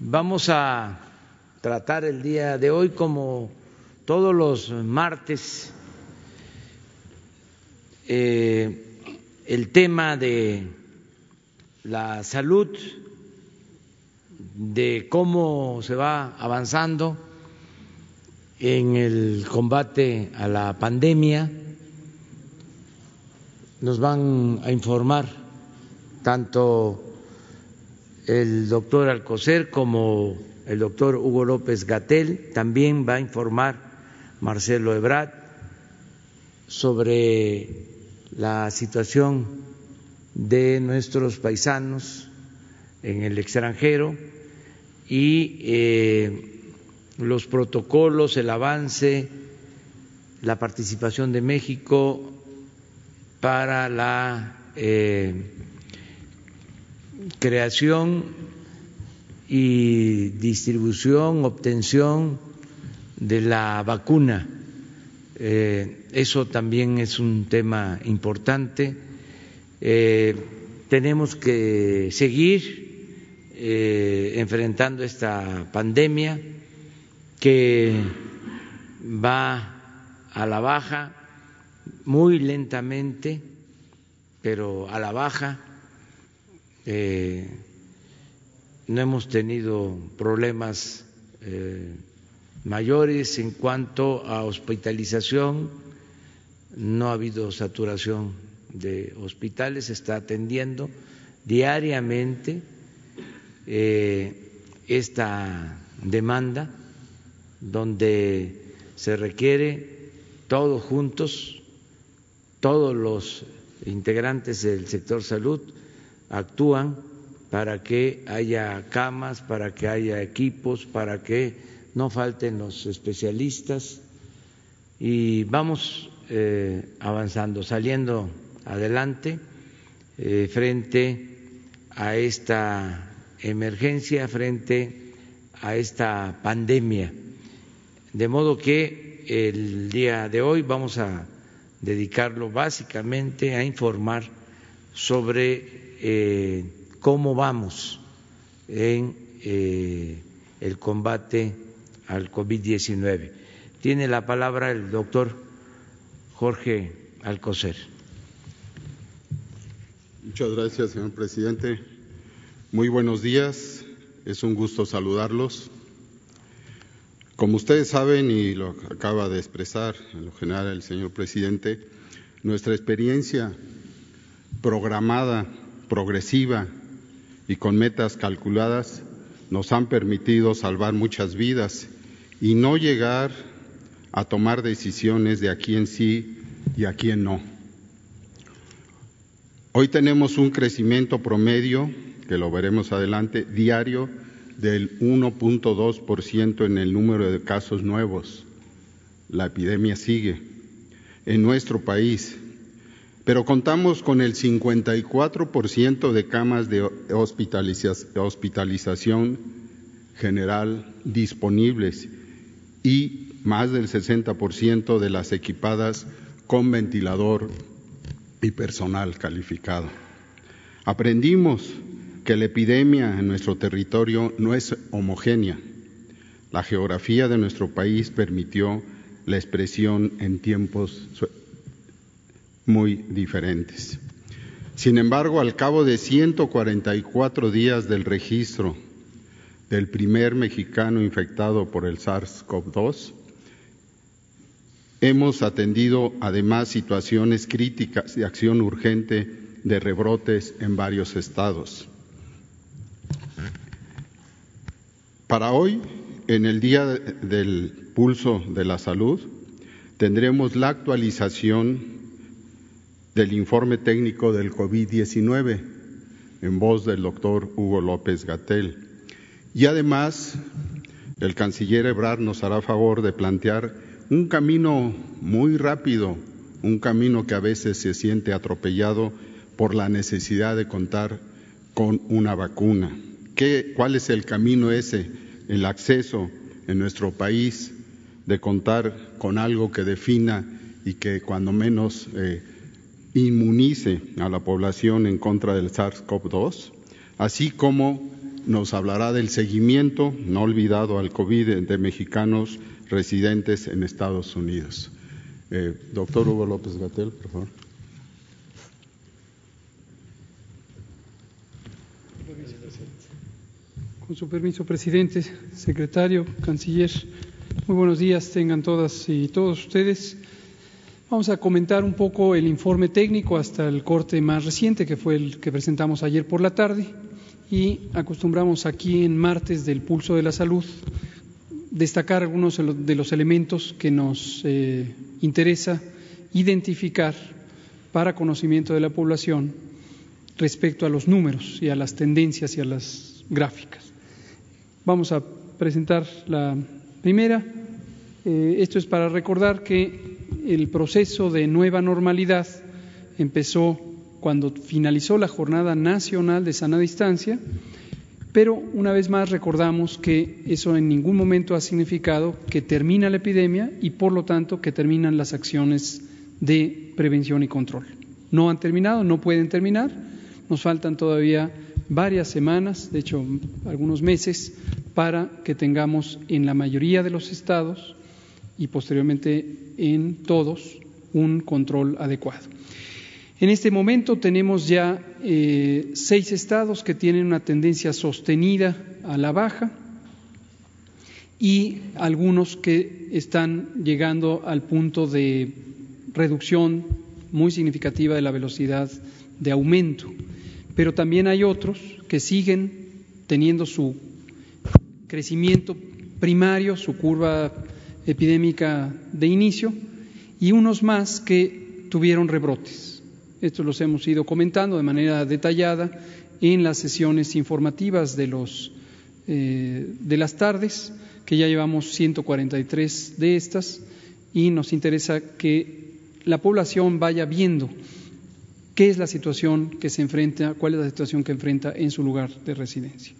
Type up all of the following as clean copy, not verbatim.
Vamos a tratar el día de hoy, como todos los martes, el tema de la salud, de cómo se va avanzando en el combate a la pandemia. Nos van a informar tanto el doctor Alcocer como el doctor Hugo López-Gatell. También va a informar Marcelo Ebrard sobre la situación de nuestros paisanos en el extranjero y los protocolos, el avance, la participación de México para la creación y distribución, obtención de la vacuna. Eso también es un tema importante. Tenemos que seguir enfrentando esta pandemia que va a la baja, muy lentamente, pero a la baja. No hemos tenido problemas mayores en cuanto a hospitalización, no ha habido saturación de hospitales, se está atendiendo diariamente esta demanda donde se requiere todos juntos, todos los integrantes del sector salud actúan para que haya camas, para que haya equipos, para que no falten los especialistas, y vamos avanzando, saliendo adelante frente a esta emergencia, frente a esta pandemia. De modo que el día de hoy vamos a dedicarlo básicamente a informar sobre cómo vamos en el combate al COVID-19. Tiene la palabra el doctor Jorge Alcocer. Muchas gracias, señor presidente. Muy buenos días. Es un gusto saludarlos. Como ustedes saben, y lo acaba de expresar en lo general el señor presidente, nuestra experiencia programada, progresiva y con metas calculadas nos han permitido salvar muchas vidas y no llegar a tomar decisiones de a quién sí y a quién no. Hoy tenemos un crecimiento promedio, que lo veremos adelante, diario del 1.2% en el número de casos nuevos. La epidemia sigue en nuestro país, pero contamos con el 54% de camas de hospitalización general disponibles y más del 60% de las equipadas con ventilador y personal calificado. Aprendimos que la epidemia en nuestro territorio no es homogénea. La geografía de nuestro país permitió la expresión en tiempos muy diferentes. Sin embargo, al cabo de 144 días del registro del primer mexicano infectado por el SARS-CoV-2, hemos atendido además situaciones críticas de acción urgente de rebrotes en varios estados. Para hoy, en el Día del Pulso de la Salud, tendremos la actualización del informe técnico del COVID-19 en voz del doctor Hugo López-Gatell. Y además, el canciller Ebrard nos hará favor de plantear un camino muy rápido, un camino que a veces se siente atropellado por la necesidad de contar con una vacuna. ¿Cuál es el camino ese? El acceso en nuestro país de contar con algo que defina y que cuando menos inmunice a la población en contra del SARS-CoV-2, así como nos hablará del seguimiento no olvidado al COVID de mexicanos residentes en Estados Unidos. Doctor Hugo López-Gatell, por favor. Con su permiso, presidente, secretario, canciller, muy buenos días tengan todas y todos ustedes. Vamos a comentar un poco el informe técnico hasta el corte más reciente, que fue el que presentamos ayer por la tarde, y acostumbramos aquí en martes del Pulso de la Salud destacar algunos de los elementos que nos interesa identificar para conocimiento de la población respecto a los números y a las tendencias y a las gráficas. Vamos a presentar la primera. Esto es para recordar que el proceso de nueva normalidad empezó cuando finalizó la Jornada Nacional de Sana Distancia, pero una vez más recordamos que eso en ningún momento ha significado que termina la epidemia y por lo tanto que terminan las acciones de prevención y control. No han terminado, no pueden terminar, nos faltan todavía varias semanas, de hecho algunos meses, para que tengamos en la mayoría de los estados y posteriormente en todos un control adecuado. En este momento tenemos ya 6 estados que tienen una tendencia sostenida a la baja y algunos que están llegando al punto de reducción muy significativa de la velocidad de aumento, pero también hay otros que siguen teniendo su crecimiento primario, su curva epidémica de inicio, y unos más que tuvieron rebrotes. Estos los hemos ido comentando de manera detallada en las sesiones informativas de las tardes, que ya llevamos 143 de estas, y nos interesa que la población vaya viendo qué es la situación que se enfrenta, cuál es la situación que enfrenta en su lugar de residencia.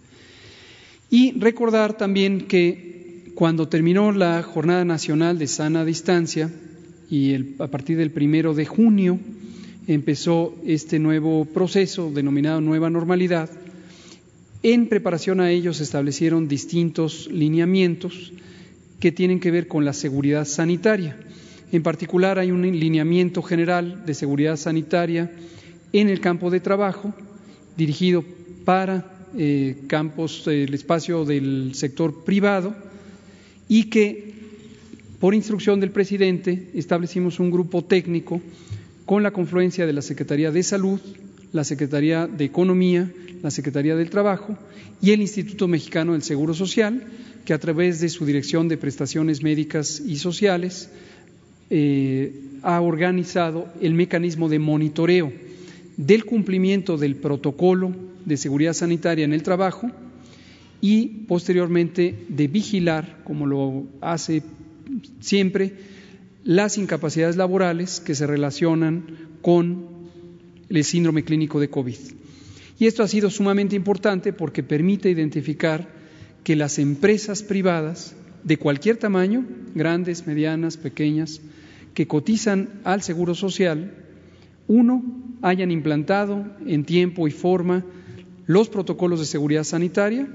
Y recordar también que cuando terminó la Jornada Nacional de Sana Distancia y a partir del 1 de junio empezó este nuevo proceso denominado Nueva Normalidad, en preparación a ello se establecieron distintos lineamientos que tienen que ver con la seguridad sanitaria. En particular hay un lineamiento general de seguridad sanitaria en el campo de trabajo dirigido para el espacio del sector privado, y que por instrucción del presidente establecimos un grupo técnico con la confluencia de la Secretaría de Salud, la Secretaría de Economía, la Secretaría del Trabajo y el Instituto Mexicano del Seguro Social, que a través de su Dirección de Prestaciones Médicas y Sociales ha organizado el mecanismo de monitoreo del cumplimiento del protocolo de seguridad sanitaria en el trabajo y posteriormente de vigilar, como lo hace siempre, las incapacidades laborales que se relacionan con el síndrome clínico de COVID. Y esto ha sido sumamente importante porque permite identificar que las empresas privadas de cualquier tamaño, grandes, medianas, pequeñas, que cotizan al Seguro Social, uno, hayan implantado en tiempo y forma los protocolos de seguridad sanitaria.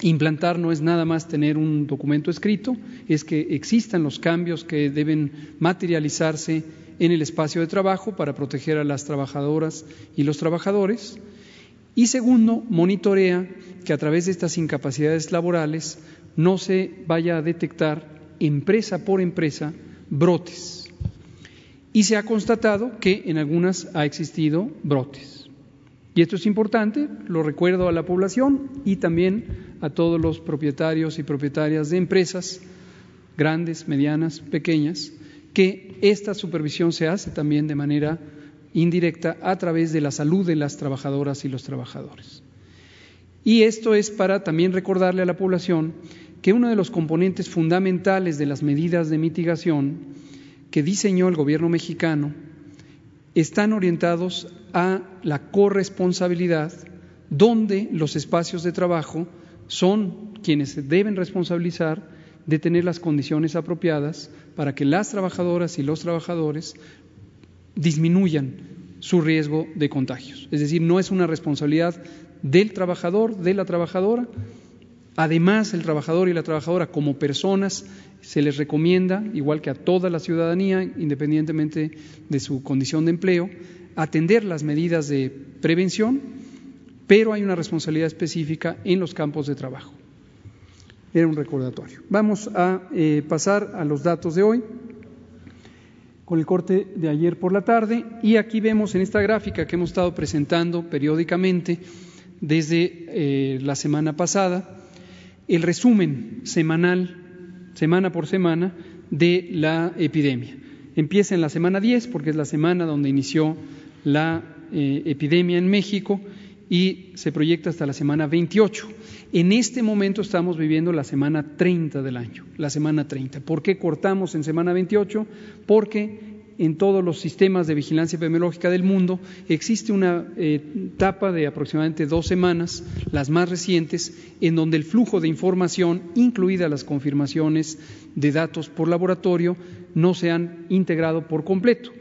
Implantar no es nada más tener un documento escrito, es que existan los cambios que deben materializarse en el espacio de trabajo para proteger a las trabajadoras y los trabajadores. Y segundo, monitorea que a través de estas incapacidades laborales no se vaya a detectar empresa por empresa brotes. Y se ha constatado que en algunas ha existido brotes. Y esto es importante, lo recuerdo a la población y también a todos los propietarios y propietarias de empresas grandes, medianas, pequeñas, que esta supervisión se hace también de manera indirecta a través de la salud de las trabajadoras y los trabajadores. Y esto es para también recordarle a la población que uno de los componentes fundamentales de las medidas de mitigación que diseñó el gobierno mexicano están orientados a la corresponsabilidad, donde los espacios de trabajo son quienes se deben responsabilizar de tener las condiciones apropiadas para que las trabajadoras y los trabajadores disminuyan su riesgo de contagios. Es decir, no es una responsabilidad del trabajador, de la trabajadora. Además, el trabajador y la trabajadora como personas se les recomienda, igual que a toda la ciudadanía, independientemente de su condición de empleo, atender las medidas de prevención, pero hay una responsabilidad específica en los campos de trabajo. Era un recordatorio. Vamos a pasar a los datos de hoy, con el corte de ayer por la tarde, y aquí vemos en esta gráfica que hemos estado presentando periódicamente desde la semana pasada, el resumen semanal, semana por semana, de la epidemia. Empieza en la semana 10, porque es la semana donde inició la epidemia en México, y se proyecta hasta la semana 28. En este momento estamos viviendo la semana 30 del año, la semana 30. ¿Por qué cortamos en semana 28? Porque en todos los sistemas de vigilancia epidemiológica del mundo existe una etapa de aproximadamente 2 semanas, las más recientes, en donde el flujo de información, incluidas las confirmaciones de datos por laboratorio, no se han integrado por completo,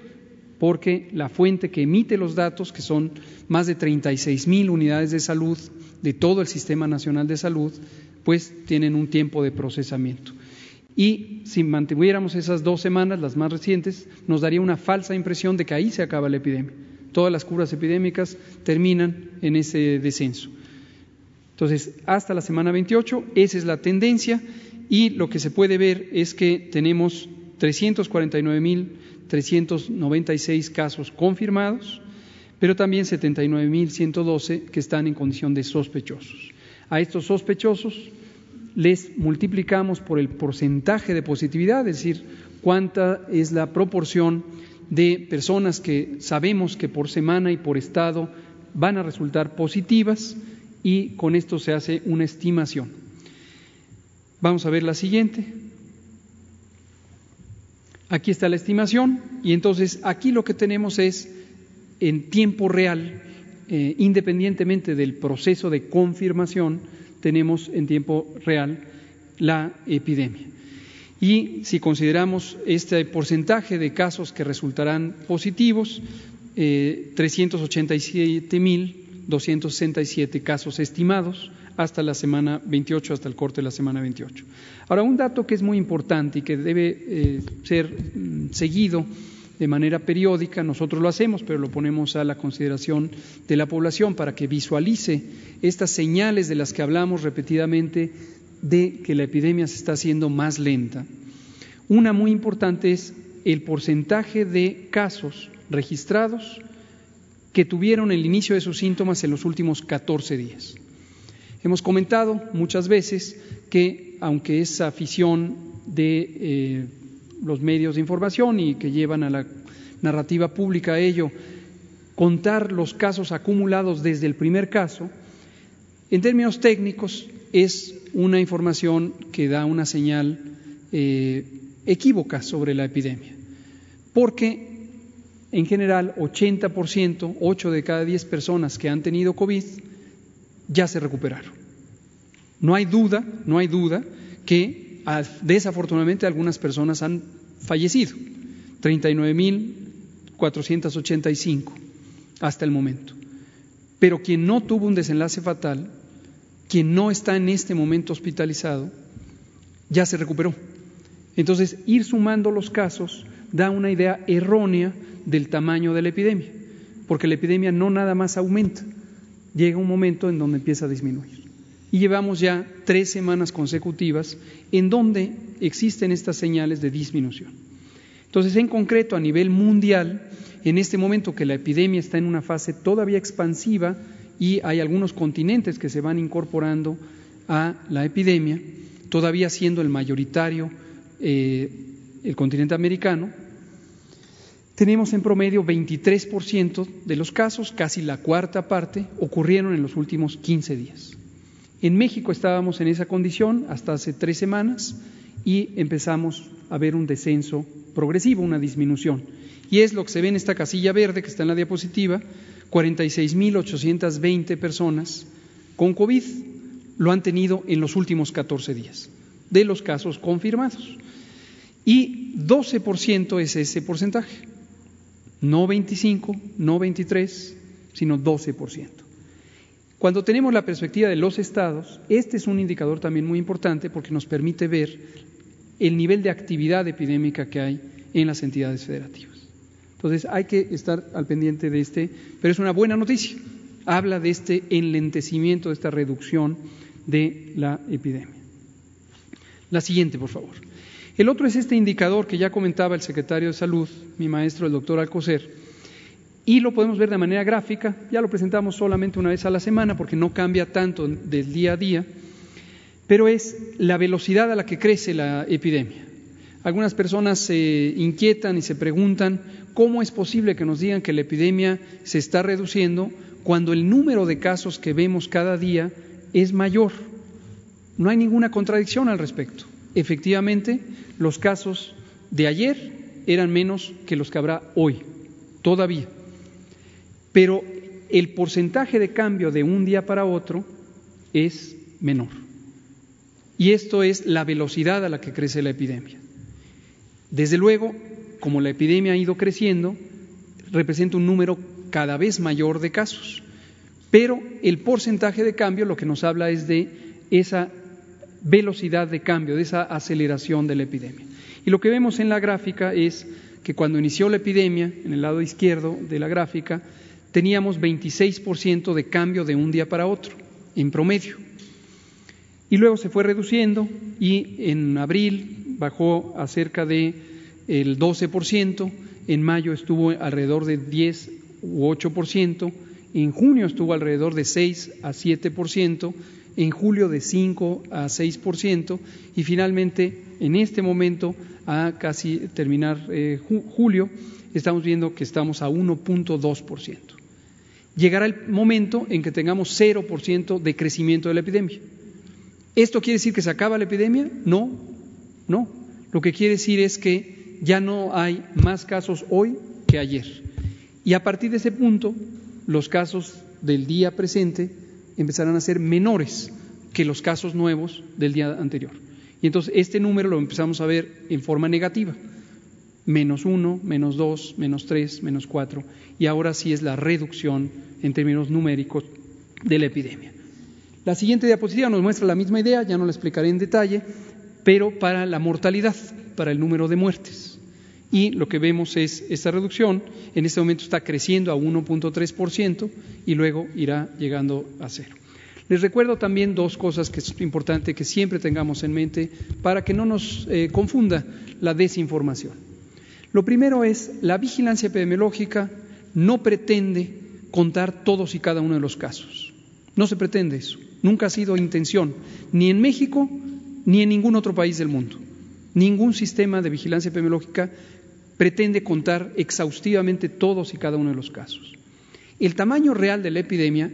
porque la fuente que emite los datos, que son más de 36,000 unidades de salud de todo el Sistema Nacional de Salud, pues tienen un tiempo de procesamiento. Y si mantuviéramos esas 2 semanas, las más recientes, nos daría una falsa impresión de que ahí se acaba la epidemia. Todas las curvas epidémicas terminan en ese descenso. Entonces, hasta la semana 28, esa es la tendencia, y lo que se puede ver es que tenemos 349,396 casos confirmados, pero también 79,112 que están en condición de sospechosos. A estos sospechosos les multiplicamos por el porcentaje de positividad, es decir, cuánta es la proporción de personas que sabemos que por semana y por estado van a resultar positivas, y con esto se hace una estimación. Vamos a ver la siguiente. Aquí está la estimación, y entonces aquí lo que tenemos es en tiempo real, independientemente del proceso de confirmación, tenemos en tiempo real la epidemia. Y si consideramos este porcentaje de casos que resultarán positivos, 387,267 casos estimados hasta la semana 28, hasta el corte de la semana 28. Ahora, un dato que es muy importante y que debe ser seguido de manera periódica, nosotros lo hacemos, pero lo ponemos a la consideración de la población para que visualice estas señales de las que hablamos repetidamente de que la epidemia se está haciendo más lenta. Una muy importante es el porcentaje de casos registrados que tuvieron el inicio de sus síntomas en los últimos 14 días. Hemos comentado muchas veces que, aunque esa afición de los medios de información y que llevan a la narrativa pública a ello, contar los casos acumulados desde el primer caso, en términos técnicos es una información que da una señal equívoca sobre la epidemia, porque en general 80%, 8 de cada 10 personas que han tenido COVID ya se recuperaron. No hay duda que desafortunadamente algunas personas han fallecido, 39,485 hasta el momento. Pero quien no tuvo un desenlace fatal, quien no está en este momento hospitalizado, ya se recuperó. Entonces, ir sumando los casos da una idea errónea del tamaño de la epidemia, porque la epidemia no nada más aumenta, llega un momento en donde empieza a disminuir. Y llevamos ya 3 semanas consecutivas en donde existen estas señales de disminución. Entonces, en concreto, a nivel mundial, en este momento que la epidemia está en una fase todavía expansiva y hay algunos continentes que se van incorporando a la epidemia, todavía siendo el mayoritario el continente americano, tenemos en promedio 23% de los casos, casi la cuarta parte, ocurrieron en los últimos 15 días. En México estábamos en esa condición hasta hace 3 semanas y empezamos a ver un descenso progresivo, una disminución. Y es lo que se ve en esta casilla verde que está en la diapositiva, 46,820 personas con COVID lo han tenido en los últimos 14 días, de los casos confirmados. Y 12% es ese porcentaje, no 25, no 23, sino 12%. Cuando tenemos la perspectiva de los estados, este es un indicador también muy importante porque nos permite ver el nivel de actividad epidémica que hay en las entidades federativas. Entonces, hay que estar al pendiente de este, pero es una buena noticia. Habla de este enlentecimiento, de esta reducción de la epidemia. La siguiente, por favor. El otro es este indicador que ya comentaba el secretario de Salud, mi maestro, el doctor Alcocer, y lo podemos ver de manera gráfica. Ya lo presentamos solamente una vez a la semana porque no cambia tanto del día a día, pero es la velocidad a la que crece la epidemia. Algunas personas se inquietan y se preguntan cómo es posible que nos digan que la epidemia se está reduciendo cuando el número de casos que vemos cada día es mayor. No hay ninguna contradicción al respecto. Efectivamente, los casos de ayer eran menos que los que habrá hoy, todavía. Pero el porcentaje de cambio de un día para otro es menor. Y esto es la velocidad a la que crece la epidemia. Desde luego, como la epidemia ha ido creciendo, representa un número cada vez mayor de casos. Pero el porcentaje de cambio lo que nos habla es de esa velocidad de cambio, de esa aceleración de la epidemia. Y lo que vemos en la gráfica es que cuando inició la epidemia, en el lado izquierdo de la gráfica, teníamos 26% de cambio de un día para otro, en promedio. Y luego se fue reduciendo y en abril bajó a cerca de el 12%, en mayo estuvo alrededor de 10 u 8%, en junio estuvo alrededor de 6 a 7%, en julio de 5 a 6% y finalmente en este momento, a casi terminar julio, estamos viendo que estamos a 1.2%. Llegará el momento en que tengamos 0% de crecimiento de la epidemia. ¿Esto quiere decir que se acaba la epidemia? No, no. Lo que quiere decir es que ya no hay más casos hoy que ayer. Y a partir de ese punto, los casos del día presente empezarán a ser menores que los casos nuevos del día anterior. Y entonces este número lo empezamos a ver en forma negativa. -1, -2, -3, -4. Y ahora sí es la reducción en términos numéricos de la epidemia. La siguiente diapositiva nos muestra la misma idea, ya no la explicaré en detalle, pero para la mortalidad, para el número de muertes. Y lo que vemos es esta reducción, en este momento está creciendo a 1.3% y luego irá llegando a 0. Les recuerdo también dos cosas que es importante que siempre tengamos en mente para que no nos confunda la desinformación. Lo primero es, la vigilancia epidemiológica no pretende contar todos y cada uno de los casos. No se pretende eso. Nunca ha sido intención, ni en México ni en ningún otro país del mundo. Ningún sistema de vigilancia epidemiológica pretende contar exhaustivamente todos y cada uno de los casos. El tamaño real de la epidemia,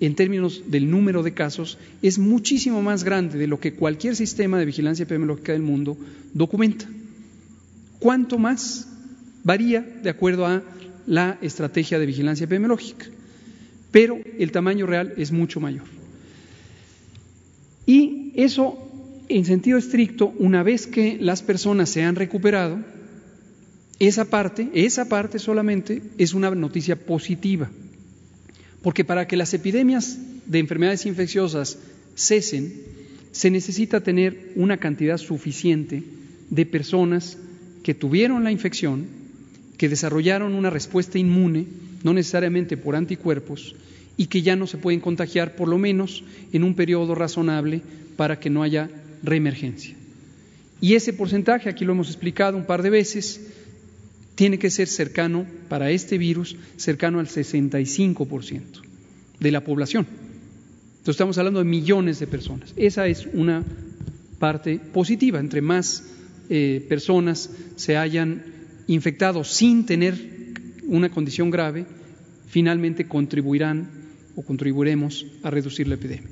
en términos del número de casos, es muchísimo más grande de lo que cualquier sistema de vigilancia epidemiológica del mundo documenta. ¿Cuánto más? Varía de acuerdo a la estrategia de vigilancia epidemiológica, pero el tamaño real es mucho mayor. Y eso, en sentido estricto, una vez que las personas se han recuperado, esa parte solamente es una noticia positiva, porque para que las epidemias de enfermedades infecciosas cesen, se necesita tener una cantidad suficiente de personas que tuvieron la infección, que desarrollaron una respuesta inmune, no necesariamente por anticuerpos, y que ya no se pueden contagiar, por lo menos en un periodo razonable, para que no haya reemergencia. Y ese porcentaje, aquí lo hemos explicado un par de veces, tiene que ser cercano, para este virus, cercano al 65% de la población. Entonces estamos hablando de millones de personas. Esa es una parte positiva. Entre más personas se hayan infectado sin tener una condición grave, finalmente contribuirán o contribuiremos a reducir la epidemia.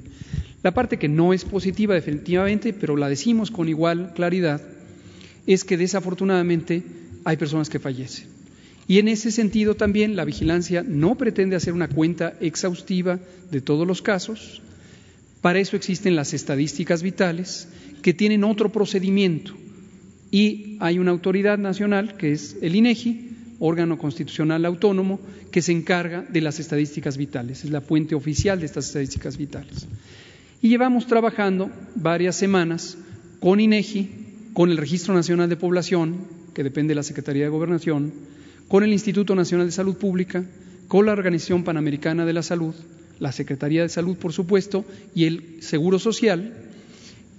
La parte que no es positiva definitivamente, pero la decimos con igual claridad, es que desafortunadamente hay personas que fallecen. Y en ese sentido también la vigilancia no pretende hacer una cuenta exhaustiva de todos los casos. Para eso existen las estadísticas vitales, que tienen otro procedimiento. Y hay una autoridad nacional que es el INEGI, órgano constitucional autónomo que se encarga de las estadísticas vitales, es la fuente oficial de estas estadísticas vitales. Y llevamos trabajando varias semanas con INEGI, con el Registro Nacional de Población, que depende de la Secretaría de Gobernación, con el Instituto Nacional de Salud Pública, con la Organización Panamericana de la Salud, la Secretaría de Salud, por supuesto, y el Seguro Social,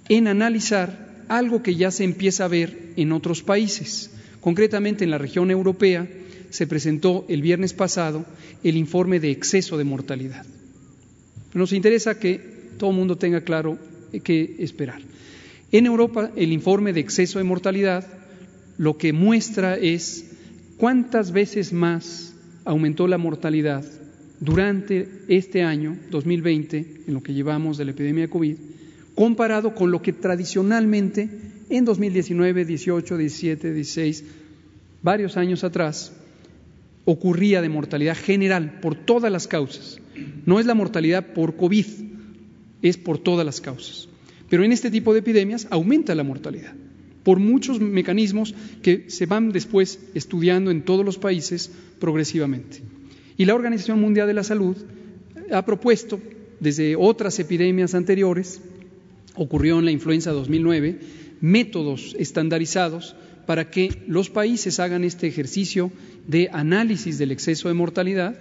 en analizar algo que ya se empieza a ver en otros países. Concretamente, en la región europea se presentó el viernes pasado el informe de exceso de mortalidad. Nos interesa que todo el mundo tenga claro qué esperar. En Europa, el informe de exceso de mortalidad lo que muestra es cuántas veces más aumentó la mortalidad durante este año 2020, en lo que llevamos de la epidemia de COVID, comparado con lo que tradicionalmente en 2019, 18, 17, 16, varios años atrás, ocurría de mortalidad general por todas las causas. No es la mortalidad por COVID, es por todas las causas. Pero en este tipo de epidemias aumenta la mortalidad por muchos mecanismos que se van después estudiando en todos los países progresivamente. Y la Organización Mundial de la Salud ha propuesto, desde otras epidemias anteriores, ocurrió en la influenza 2009, métodos estandarizados para que los países hagan este ejercicio de análisis del exceso de mortalidad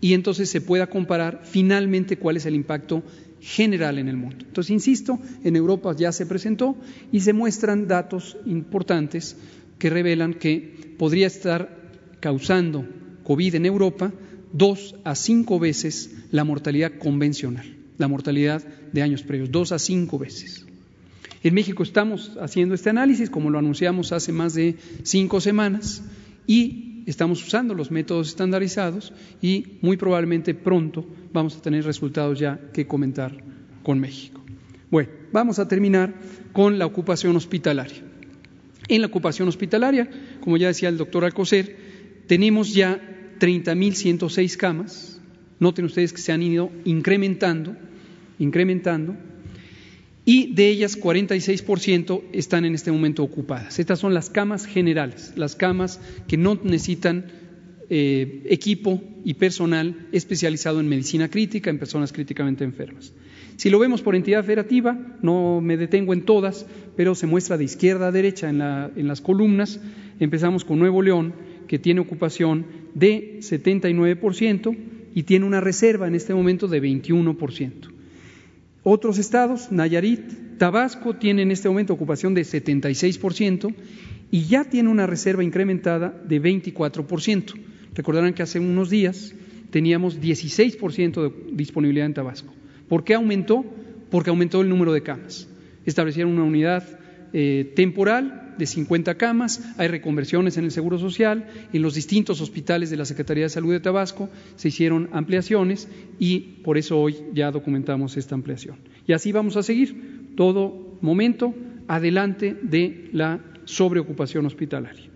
y entonces se pueda comparar finalmente cuál es el impacto general en el mundo. Entonces, insisto, en Europa ya se presentó y se muestran datos importantes que revelan que podría estar causando COVID en Europa 2 a 5 veces la mortalidad convencional, la mortalidad de años previos, 2 a 5 veces. En México estamos haciendo este análisis, como lo anunciamos hace más de 5 semanas, y estamos usando los métodos estandarizados y muy probablemente pronto vamos a tener resultados ya que comentar con México. Bueno, vamos a terminar con la ocupación hospitalaria. En la ocupación hospitalaria, como ya decía el doctor Alcocer, tenemos ya 30.106 camas. Noten ustedes que se han ido incrementando. Y de ellas 46% están en este momento ocupadas. Estas son las camas generales, las camas que no necesitan equipo y personal especializado en medicina crítica, en personas críticamente enfermas. Si lo vemos por entidad federativa, no me detengo en todas, pero se muestra de izquierda a derecha en las columnas. Empezamos con Nuevo León, que tiene ocupación de 79% y tiene una reserva en este momento de 21%. Otros estados, Nayarit, Tabasco, tienen en este momento ocupación de 76% y ya tiene una reserva incrementada de 24%. Recordarán que hace unos días teníamos 16% de disponibilidad en Tabasco. ¿Por qué aumentó? Porque aumentó el número de camas. Establecieron una unidad temporal de 50 camas, hay reconversiones en el Seguro Social, en los distintos hospitales de la Secretaría de Salud de Tabasco se hicieron ampliaciones y por eso hoy ya documentamos esta ampliación. Y así vamos a seguir todo momento adelante de la sobreocupación hospitalaria.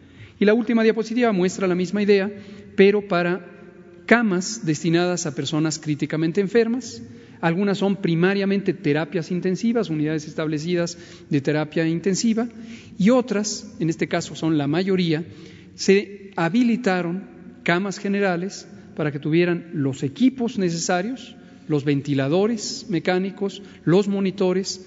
Y la última diapositiva muestra la misma idea, pero para camas destinadas a personas críticamente enfermas. Algunas son primariamente terapias intensivas, unidades establecidas de terapia intensiva, y otras, en este caso son la mayoría, se habilitaron camas generales para que tuvieran los equipos necesarios, los ventiladores mecánicos, los monitores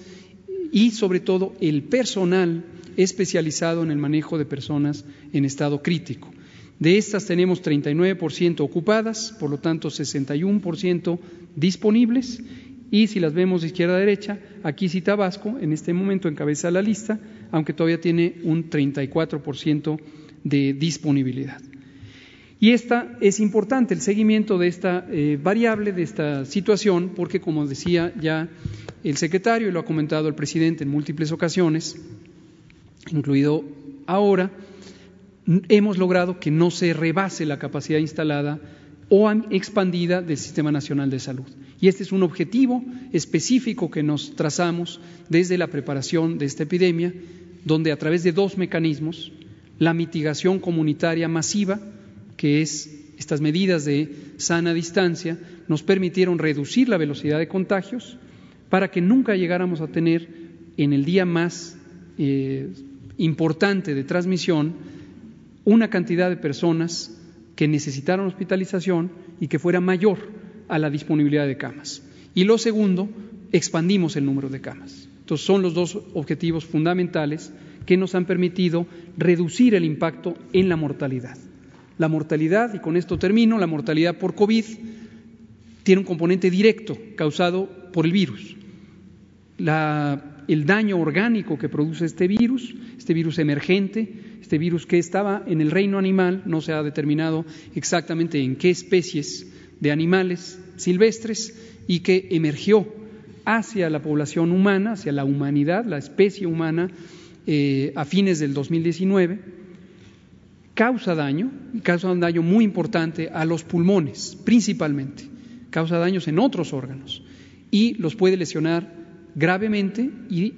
y sobre todo el personal especializado en el manejo de personas en estado crítico. De estas tenemos 39% ocupadas, por lo tanto 61% disponibles, y si las vemos de izquierda a derecha, aquí sí Tabasco en este momento encabeza la lista, aunque todavía tiene un 34% de disponibilidad. Y esta es importante, el seguimiento de esta variable, de esta situación, porque como decía ya el secretario y lo ha comentado el presidente en múltiples ocasiones, incluido ahora, hemos logrado que no se rebase la capacidad instalada o expandida del Sistema Nacional de Salud. Y este es un objetivo específico que nos trazamos desde la preparación de esta epidemia, donde a través de 2 mecanismos, la mitigación comunitaria masiva, que es estas medidas de sana distancia, nos permitieron reducir la velocidad de contagios para que nunca llegáramos a tener en el día más importante de transmisión una cantidad de personas que necesitaran hospitalización y que fuera mayor a la disponibilidad de camas. Y lo segundo, expandimos el número de camas. Entonces, son los dos objetivos fundamentales que nos han permitido reducir el impacto en la mortalidad. La mortalidad, y con esto termino, la mortalidad por COVID tiene un componente directo causado por el virus. El daño orgánico que produce este virus emergente, este virus que estaba en el reino animal, no se ha determinado exactamente en qué especies de animales silvestres y que emergió hacia la población humana, hacia la humanidad, la especie humana, a fines del 2019, causa un daño muy importante a los pulmones, principalmente, causa daños en otros órganos y los puede lesionar gravemente y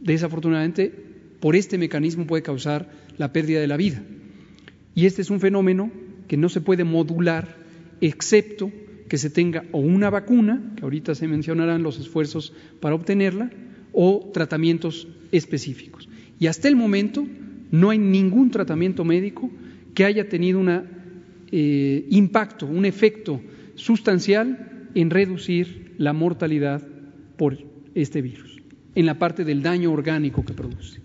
desafortunadamente por este mecanismo puede causar la pérdida de la vida. Y este es un fenómeno que no se puede modular excepto que se tenga o una vacuna, que ahorita se mencionarán los esfuerzos para obtenerla, o tratamientos específicos. Y hasta el momento no hay ningún tratamiento médico que haya tenido un impacto, un efecto sustancial en reducir la mortalidad por este virus, en la parte del daño orgánico que produce.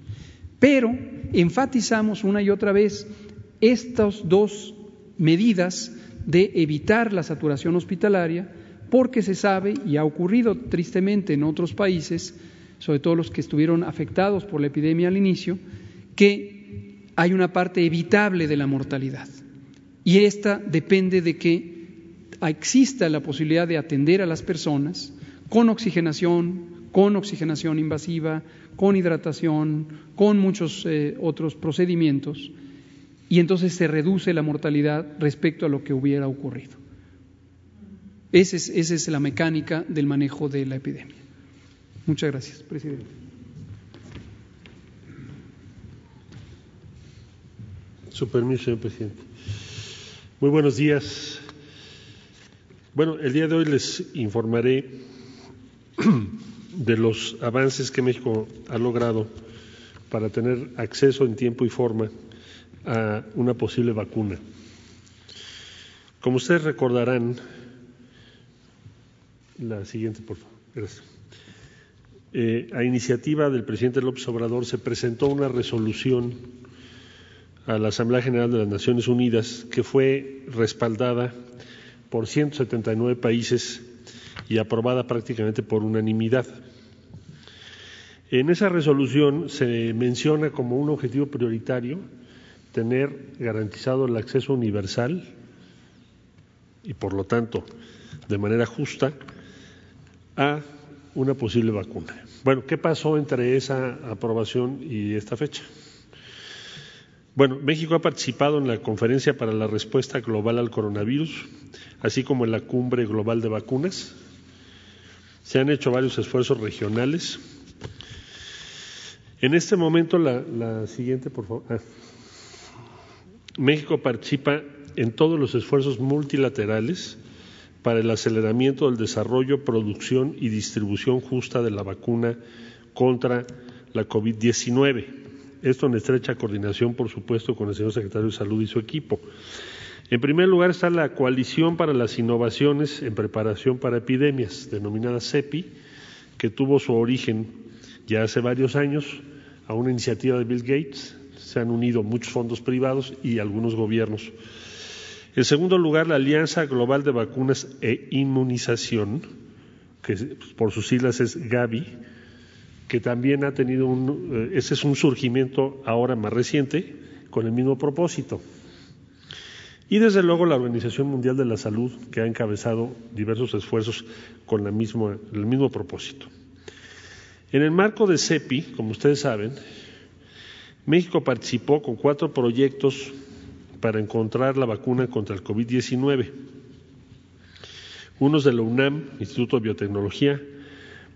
Pero enfatizamos una y otra vez estas dos medidas de evitar la saturación hospitalaria, porque se sabe, y ha ocurrido tristemente en otros países, sobre todo los que estuvieron afectados por la epidemia al inicio, que hay una parte evitable de la mortalidad. Y esta depende de que exista la posibilidad de atender a las personas con oxigenación invasiva, con hidratación, con muchos otros procedimientos, y entonces se reduce la mortalidad respecto a lo que hubiera ocurrido. Esa es la mecánica del manejo de la epidemia. Muchas gracias, presidente. Su permiso, señor presidente. Muy buenos días. Bueno, el día de hoy les informaré de los avances que México ha logrado para tener acceso en tiempo y forma a una posible vacuna. Como ustedes recordarán, la siguiente, por favor, gracias. A iniciativa del presidente López Obrador se presentó una resolución a la Asamblea General de las Naciones Unidas que fue respaldada por 179 países y aprobada prácticamente por unanimidad. En esa resolución se menciona como un objetivo prioritario tener garantizado el acceso universal y, por lo tanto, de manera justa, a una posible vacuna. Bueno, ¿qué pasó entre esa aprobación y esta fecha? Bueno, México ha participado en la Conferencia para la Respuesta Global al Coronavirus, así como en la Cumbre Global de Vacunas. Se han hecho varios esfuerzos regionales. En este momento, la siguiente, por favor. México participa en todos los esfuerzos multilaterales para el aceleramiento del desarrollo, producción y distribución justa de la vacuna contra la COVID-19. Esto en estrecha coordinación, por supuesto, con el señor secretario de Salud y su equipo. En primer lugar está la Coalición para las Innovaciones en Preparación para Epidemias, denominada CEPI, que tuvo su origen ya hace varios años a una iniciativa de Bill Gates. Se han unido muchos fondos privados y algunos gobiernos. En segundo lugar, la Alianza Global de Vacunas e Inmunización, que por sus siglas es Gavi, que también ha tenido ese es un surgimiento ahora más reciente con el mismo propósito. Y desde luego la Organización Mundial de la Salud, que ha encabezado diversos esfuerzos con el mismo propósito. En el marco de CEPI, como ustedes saben, México participó con 4 proyectos para encontrar la vacuna contra el COVID-19. Unos de la UNAM, Instituto de Biotecnología,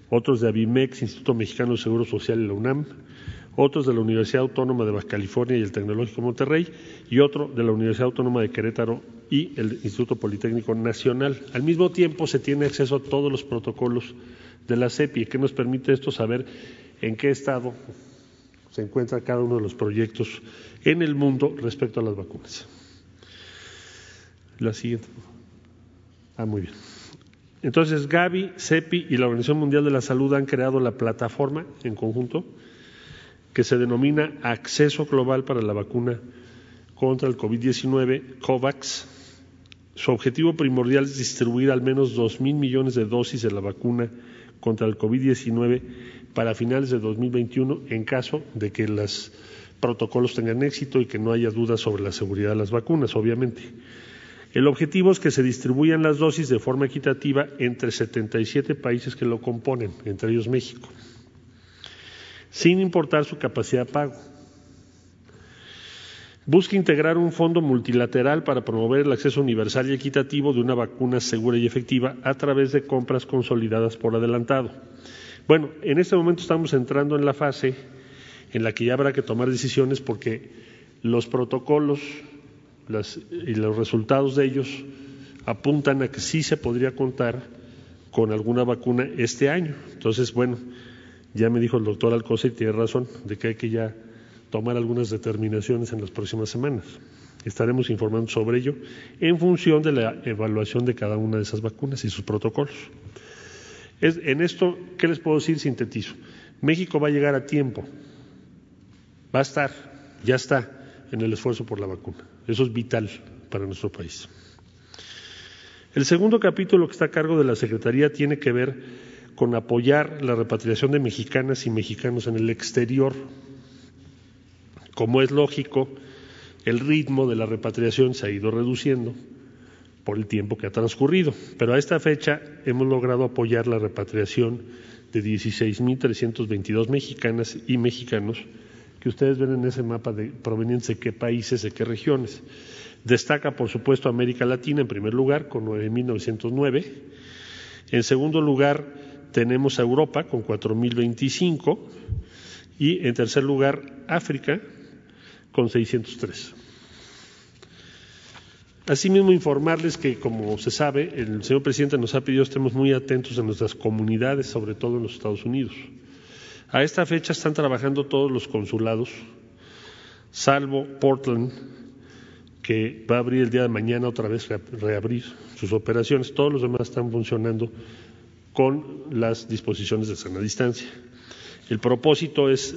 otros de Avimex, Instituto Mexicano de Seguro Social y la UNAM, otros de la Universidad Autónoma de Baja California y el Tecnológico Monterrey, y otro de la Universidad Autónoma de Querétaro y el Instituto Politécnico Nacional. Al mismo tiempo se tiene acceso a todos los protocolos de la CEPI, que nos permite esto saber en qué estado se encuentra cada uno de los proyectos en el mundo respecto a las vacunas. La siguiente. Ah, muy bien. Entonces, Gavi, CEPI y la Organización Mundial de la Salud han creado la plataforma en conjunto que se denomina Acceso Global para la Vacuna contra el COVID-19, COVAX. Su objetivo primordial es distribuir al menos 2,000 millones de dosis de la vacuna contra el COVID-19 para finales de 2021, en caso de que los protocolos tengan éxito y que no haya dudas sobre la seguridad de las vacunas, obviamente. El objetivo es que se distribuyan las dosis de forma equitativa entre 77 países que lo componen, entre ellos México, sin importar su capacidad de pago. Busca integrar un fondo multilateral para promover el acceso universal y equitativo de una vacuna segura y efectiva a través de compras consolidadas por adelantado. Bueno, en este momento estamos entrando en la fase en la que ya habrá que tomar decisiones porque los protocolos y los resultados de ellos apuntan a que sí se podría contar con alguna vacuna este año. Entonces, bueno, ya me dijo el doctor Alcocer y tiene razón de que hay que ya tomar algunas determinaciones en las próximas semanas. Estaremos informando sobre ello en función de la evaluación de cada una de esas vacunas y sus protocolos. En esto, ¿qué les puedo decir? Sintetizo. México va a llegar a tiempo. Va a estar, ya está, en el esfuerzo por la vacuna. Eso es vital para nuestro país. El segundo capítulo que está a cargo de la Secretaría tiene que ver con apoyar la repatriación de mexicanas y mexicanos en el exterior. Como es lógico, el ritmo de la repatriación se ha ido reduciendo por el tiempo que ha transcurrido, pero a esta fecha hemos logrado apoyar la repatriación de 16,322 mexicanas y mexicanos que ustedes ven en ese mapa de provenientes de qué países, de qué regiones. Destaca, por supuesto, América Latina en primer lugar con 9,909. En segundo lugar tenemos a Europa con 4,025 y en tercer lugar África con 603. Asimismo, informarles que, como se sabe, el señor presidente nos ha pedido estemos muy atentos en nuestras comunidades, sobre todo en los Estados Unidos. A esta fecha están trabajando todos los consulados, salvo Portland, que va a abrir el día de mañana otra vez, reabrir sus operaciones. Todos los demás están funcionando con las disposiciones de sana distancia. El propósito es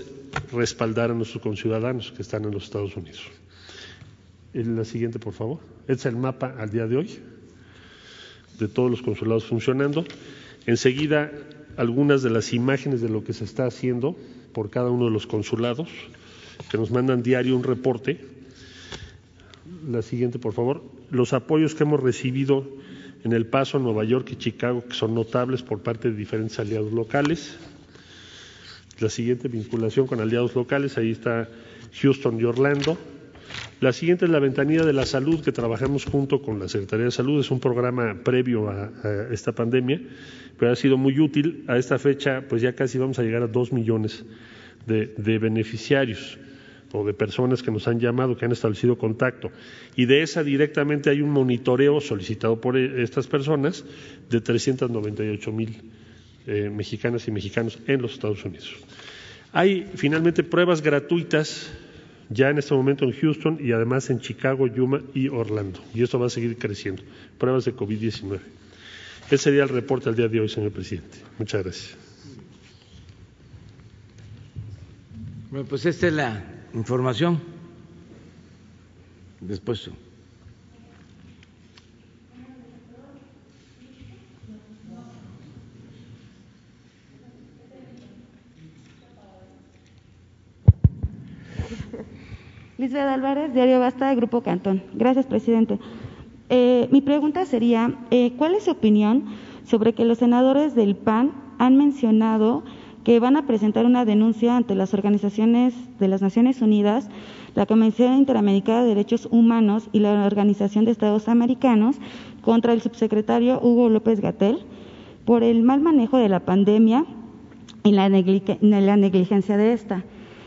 respaldar a nuestros conciudadanos que están en los Estados Unidos. La siguiente, por favor. Este es el mapa al día de hoy de todos los consulados funcionando. Enseguida, algunas de las imágenes de lo que se está haciendo por cada uno de los consulados, que nos mandan diario un reporte. La siguiente, por favor. Los apoyos que hemos recibido en El Paso, Nueva York y Chicago, que son notables por parte de diferentes aliados locales. La siguiente, vinculación con aliados locales, ahí está Houston y Orlando. La siguiente es la ventanilla de la salud que trabajamos junto con la Secretaría de Salud. Es un programa previo a esta pandemia, pero ha sido muy útil. A esta fecha, pues ya casi vamos a llegar a 2 millones de beneficiarios o de personas que nos han llamado, que han establecido contacto. Y de esa directamente hay un monitoreo solicitado por estas personas de 398,000 mexicanas y mexicanos en los Estados Unidos. Hay finalmente pruebas gratuitas ya en este momento en Houston y además en Chicago, Yuma y Orlando. Y esto va a seguir creciendo. Pruebas de COVID-19. Ese sería el reporte al día de hoy, señor presidente. Muchas gracias. Bueno, pues esta es la información. Después. Lisbeth Álvarez, Diario Basta, Grupo Cantón. Gracias, presidente. Mi pregunta sería, ¿cuál es su opinión sobre que los senadores del PAN han mencionado que van a presentar una denuncia ante las organizaciones de las Naciones Unidas, la Convención Interamericana de Derechos Humanos y la Organización de Estados Americanos contra el subsecretario Hugo López-Gatell por el mal manejo de la pandemia y la negligencia de esta?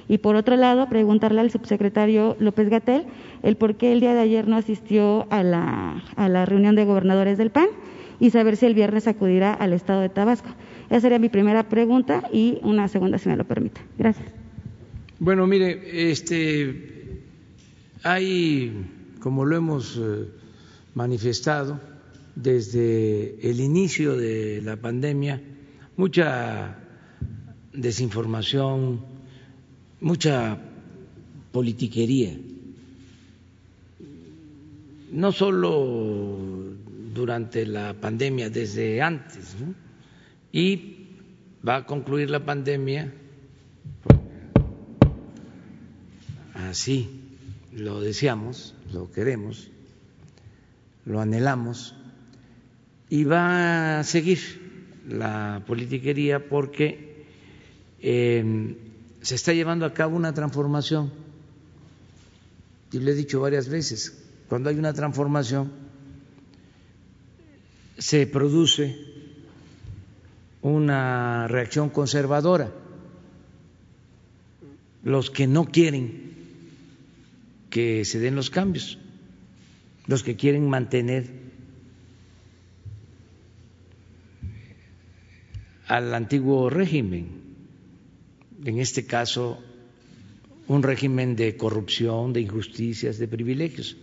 Y por otro lado, preguntarle al subsecretario López-Gatell el por qué el día de ayer no asistió a la reunión de gobernadores del PAN y saber si el viernes acudirá al estado de Tabasco. Esa sería mi primera pregunta y una segunda, si me lo permite. Gracias. Bueno, mire, hay, como lo hemos manifestado desde el inicio de la pandemia, mucha desinformación, mucha politiquería, no solo durante la pandemia, desde antes, ¿no? Y va a concluir la pandemia así, lo deseamos, lo queremos, lo anhelamos, y va a seguir la politiquería porque se está llevando a cabo una transformación. Y le he dicho varias veces, cuando hay una transformación se produce una reacción conservadora. Los que no quieren que se den los cambios, los que quieren mantener al antiguo régimen, en este caso un régimen de corrupción, de injusticias, de privilegios.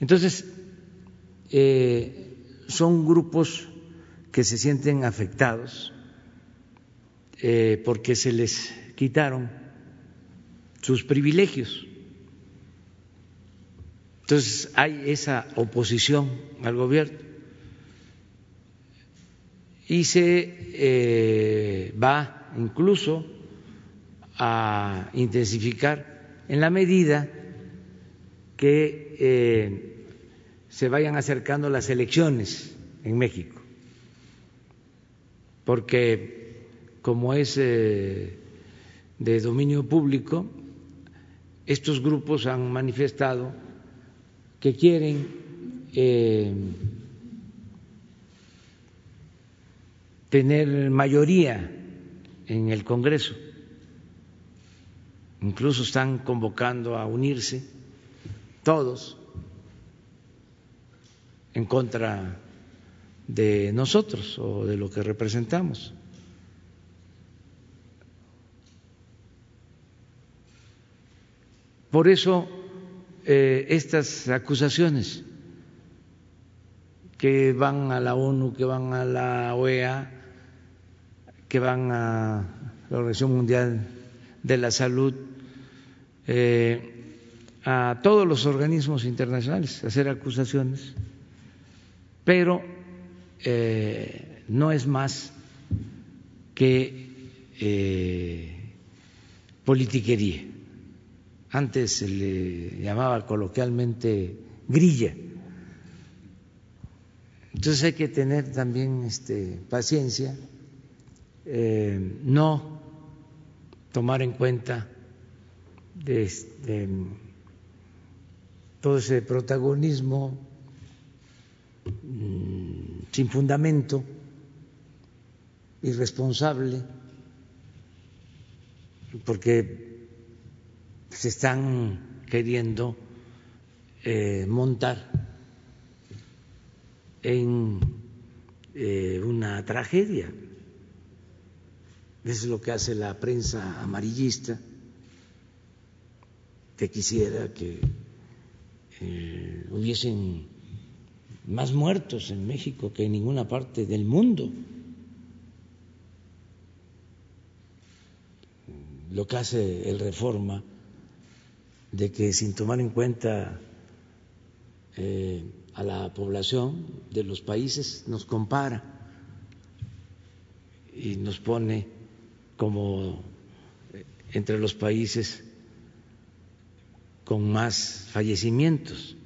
Entonces, son grupos que se sienten afectados porque se les quitaron sus privilegios. Entonces hay esa oposición al gobierno y se va incluso a intensificar en la medida que se vayan acercando las elecciones en México, porque como es de dominio público, estos grupos han manifestado que quieren tener mayoría en el Congreso, incluso están convocando a unirse todos en contra de nosotros o de lo que representamos. Por eso estas acusaciones que van a la ONU, que van a la OEA, que van a la Organización Mundial de la Salud, a todos los organismos internacionales, hacer acusaciones, pero no es más que politiquería. Antes se le llamaba coloquialmente grilla. Entonces hay que tener también paciencia, no tomar en cuenta todo ese protagonismo sin fundamento, irresponsable, porque se están queriendo montar en una tragedia. Es lo que hace la prensa amarillista, que quisiera que hubiesen más muertos en México que en ninguna parte del mundo. Lo que hace el Reforma, de que sin tomar en cuenta a la población de los países nos compara y nos pone como entre los países con más fallecimientos.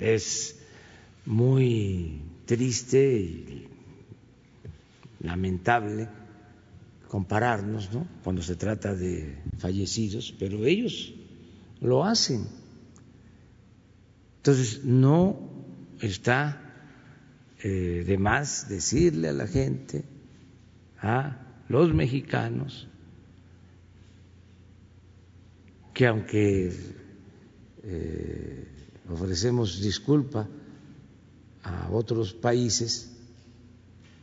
Es muy triste y lamentable compararnos, ¿no?, cuando se trata de fallecidos, pero ellos lo hacen. Entonces no está de más decirle a la gente, a los mexicanos, que aunque ofrecemos disculpa a otros países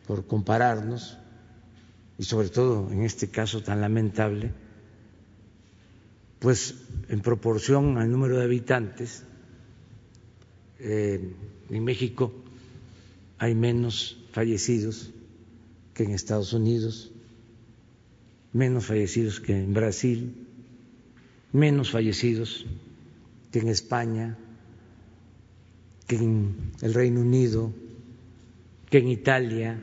por compararnos, y sobre todo en este caso tan lamentable, pues en proporción al número de habitantes, en México hay menos fallecidos que en Estados Unidos, menos fallecidos que en Brasil, menos fallecidos que en España, que en el Reino Unido, que en Italia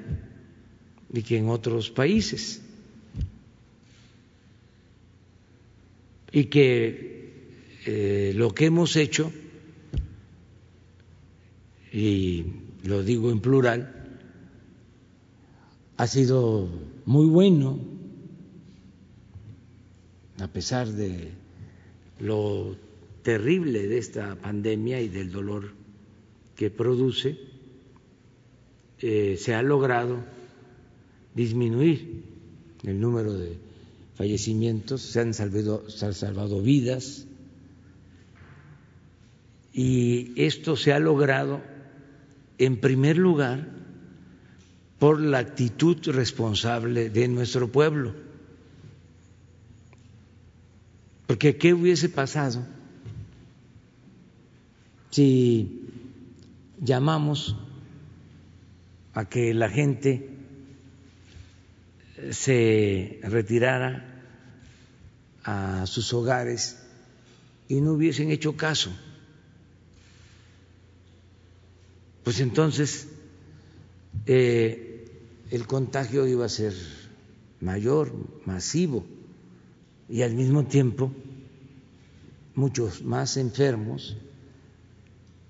y que en otros países, y que lo que hemos hecho, y lo digo en plural, ha sido muy bueno, a pesar de lo terrible de esta pandemia y del dolor que produce, se ha logrado disminuir el número de fallecimientos, se han salvado vidas, y esto se ha logrado en primer lugar por la actitud responsable de nuestro pueblo. Porque ¿qué hubiese pasado si llamamos a que la gente se retirara a sus hogares y no hubiesen hecho caso? Pues entonces el contagio iba a ser mayor, masivo, y al mismo tiempo muchos más enfermos,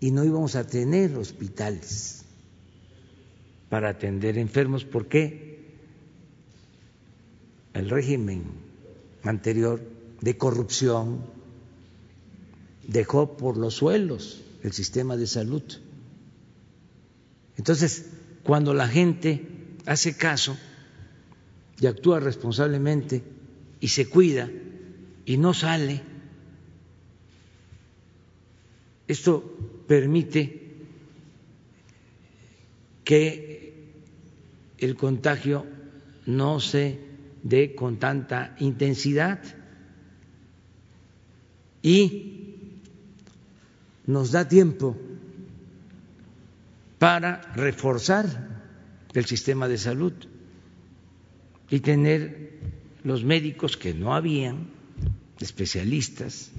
y no íbamos a tener hospitales para atender enfermos, porque el régimen anterior de corrupción dejó por los suelos el sistema de salud. Entonces, cuando la gente hace caso y actúa responsablemente y se cuida y no sale, esto permite que el contagio no se dé con tanta intensidad y nos da tiempo para reforzar el sistema de salud y tener los médicos que no habían, especialistas,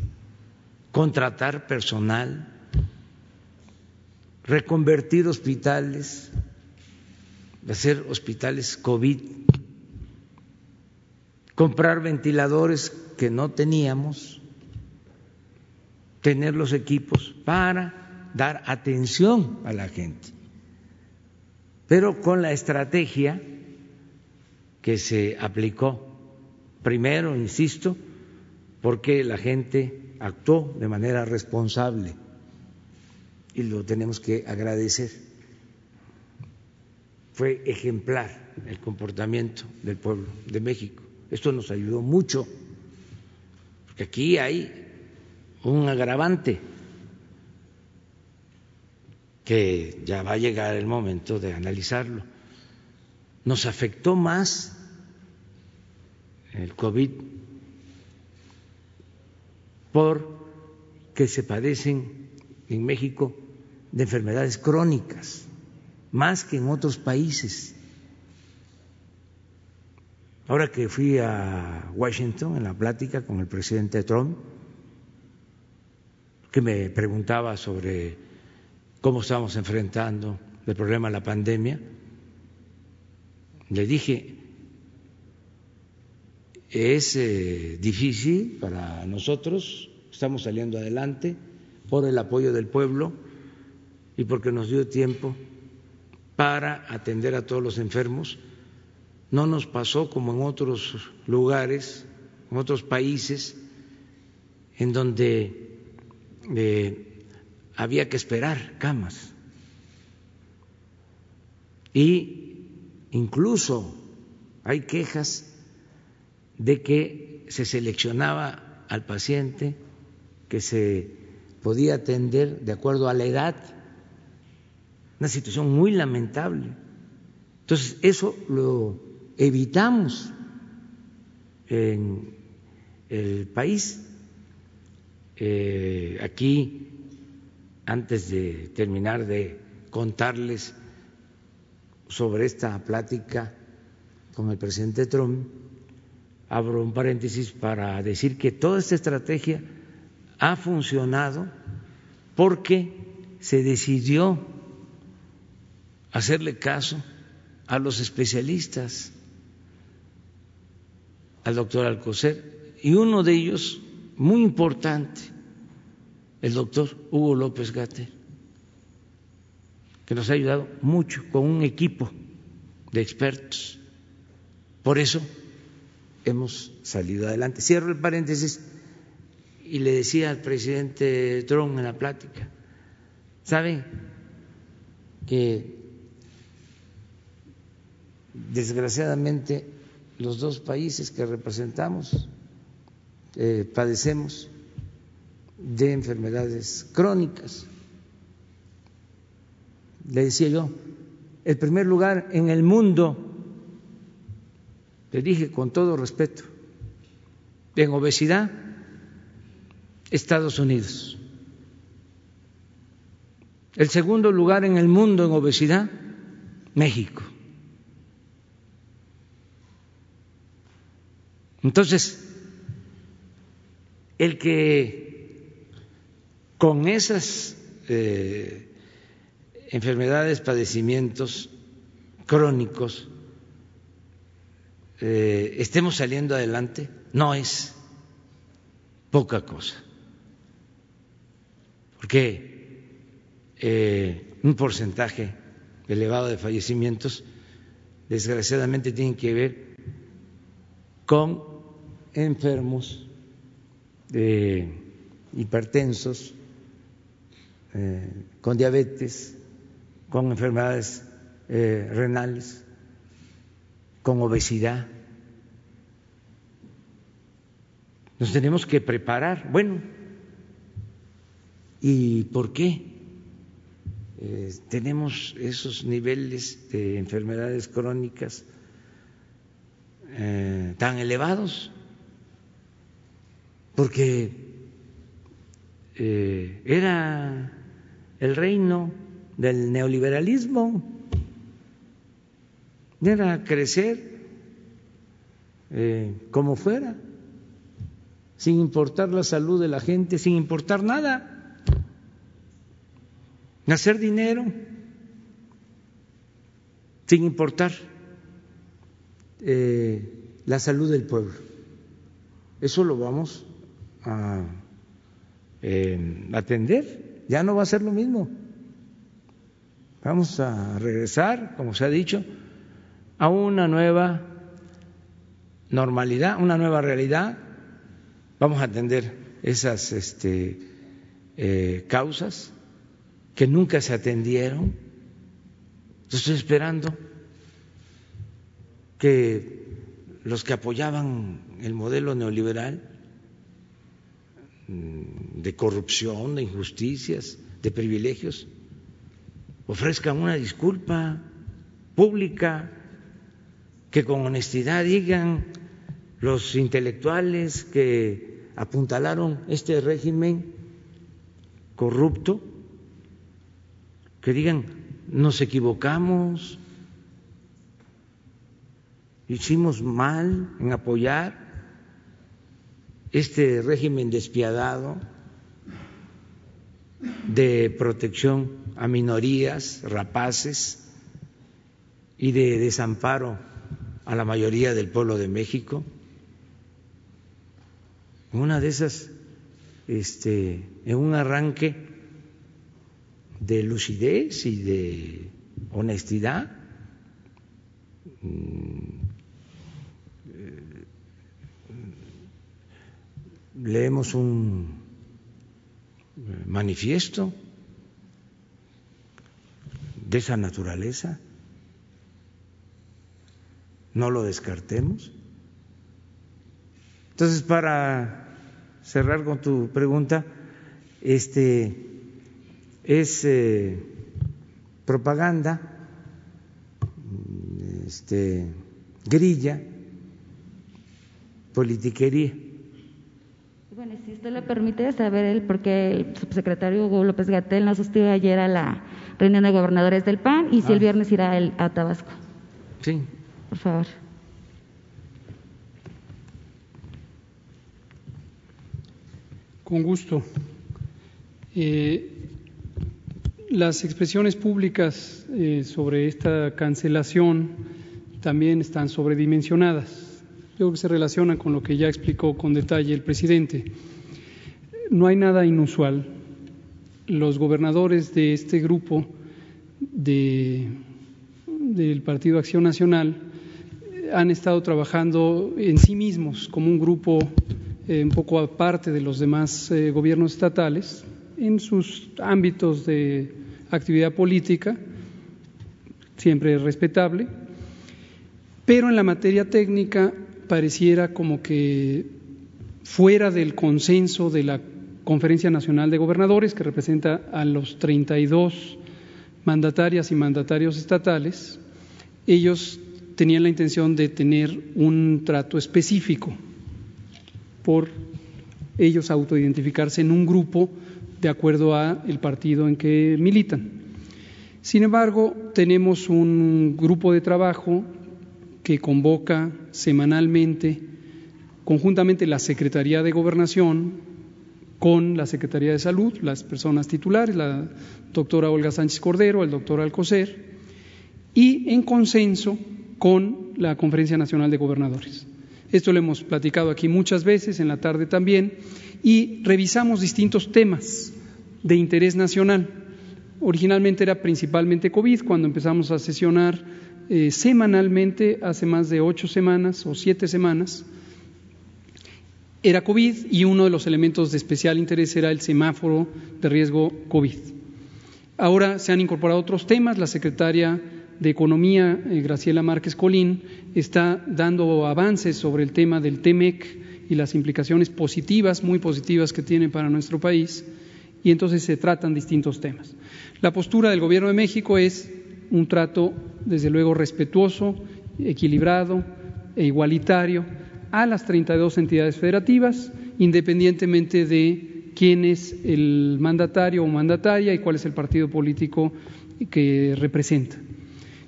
contratar personal, reconvertir hospitales, hacer hospitales COVID, comprar ventiladores que no teníamos, tener los equipos para dar atención a la gente, pero con la estrategia que se aplicó. Primero, insisto, porque la gente actuó de manera responsable y lo tenemos que agradecer. Fue ejemplar el comportamiento del pueblo de México. Esto nos ayudó mucho, porque aquí hay un agravante, que ya va a llegar el momento de analizarlo. Nos afectó más el COVID porque se padecen en México de enfermedades crónicas, más que en otros países. Ahora que fui a Washington en la plática con el presidente Trump, que me preguntaba sobre cómo estamos enfrentando el problema de la pandemia, le dije, es difícil para nosotros, estamos saliendo adelante por el apoyo del pueblo y porque nos dio tiempo para atender a todos los enfermos. No nos pasó como en otros lugares, en otros países, en donde había que esperar camas, y incluso hay quejas de que se seleccionaba al paciente que se podía atender de acuerdo a la edad, una situación muy lamentable. Entonces, eso lo evitamos en el país. Aquí, antes de terminar de contarles sobre esta plática con el presidente Trump, abro un paréntesis para decir que toda esta estrategia ha funcionado porque se decidió hacerle caso a los especialistas, al doctor Alcocer, y uno de ellos muy importante, el doctor Hugo López-Gatell, que nos ha ayudado mucho con un equipo de expertos. Por eso hemos salido adelante. Cierro el paréntesis y le decía al presidente Trump en la plática, ¿saben que desgraciadamente los dos países que representamos padecemos de enfermedades crónicas? Le decía yo, el primer lugar en el mundo, le dije con todo respeto, en obesidad, Estados Unidos. El segundo lugar en el mundo en obesidad, México. Entonces, el que con esas enfermedades, padecimientos crónicos, estemos saliendo adelante, no es poca cosa, porque un porcentaje elevado de fallecimientos desgraciadamente tienen que ver con enfermos, hipertensos, con diabetes, con enfermedades renales, con obesidad. Nos tenemos que preparar. Bueno, ¿y por qué tenemos esos niveles de enfermedades crónicas tan elevados? Porque era el reino del neoliberalismo, era crecer como fuera, sin importar la salud de la gente, sin importar nada, hacer dinero, sin importar la salud del pueblo. Eso lo vamos a atender, ya no va a ser lo mismo. Vamos a regresar, como se ha dicho, a una nueva normalidad, una nueva realidad. Vamos a atender esas causas que nunca se atendieron. Yo estoy esperando que los que apoyaban el modelo neoliberal de corrupción, de injusticias, de privilegios, ofrezcan una disculpa pública, que con honestidad digan los intelectuales que apuntalaron este régimen corrupto, que digan, nos equivocamos, hicimos mal en apoyar este régimen despiadado de protección a minorías, rapaces, y de desamparo a la mayoría del pueblo de México. En una de esas, en un arranque de lucidez y de honestidad, leemos un manifiesto de esa naturaleza. No lo descartemos. Entonces, para cerrar con tu pregunta, es propaganda grilla, politiquería. Bueno, si usted le permite saber el por qué el subsecretario Hugo López-Gatell no asistió ayer a la reunión de gobernadores del PAN y si el viernes irá a Tabasco. Sí. Por favor. Con gusto. Las expresiones públicas sobre esta cancelación también están sobredimensionadas. Creo que se relacionan con lo que ya explicó con detalle el presidente. No hay nada inusual. Los gobernadores de este grupo del Partido Acción Nacional han estado trabajando en sí mismos como un grupo un poco aparte de los demás gobiernos estatales en sus ámbitos de actividad política, siempre respetable, pero en la materia técnica pareciera como que fuera del consenso de la Conferencia Nacional de Gobernadores, que representa a los 32 mandatarias y mandatarios estatales, ellos tenían la intención de tener un trato específico por ellos autoidentificarse en un grupo de acuerdo a el partido en que militan. Sin embargo, tenemos un grupo de trabajo que convoca semanalmente, conjuntamente la Secretaría de Gobernación con la Secretaría de Salud, las personas titulares, la doctora Olga Sánchez Cordero, el doctor Alcocer, y en consenso con la Conferencia Nacional de Gobernadores. Esto lo hemos platicado aquí muchas veces, en la tarde también, y revisamos distintos temas de interés nacional. Originalmente era principalmente COVID, cuando empezamos a sesionar semanalmente, hace más de 8 semanas o 7 semanas, era COVID y uno de los elementos de especial interés era el semáforo de riesgo COVID. Ahora se han incorporado otros temas. La secretaria de Economía, Graciela Márquez Colín, está dando avances sobre el tema del TMEC y las implicaciones positivas, muy positivas, que tiene para nuestro país, y entonces se tratan distintos temas. La postura del Gobierno de México es un trato, desde luego, respetuoso, equilibrado e igualitario a las 32 entidades federativas, independientemente de quién es el mandatario o mandataria y cuál es el partido político que representa.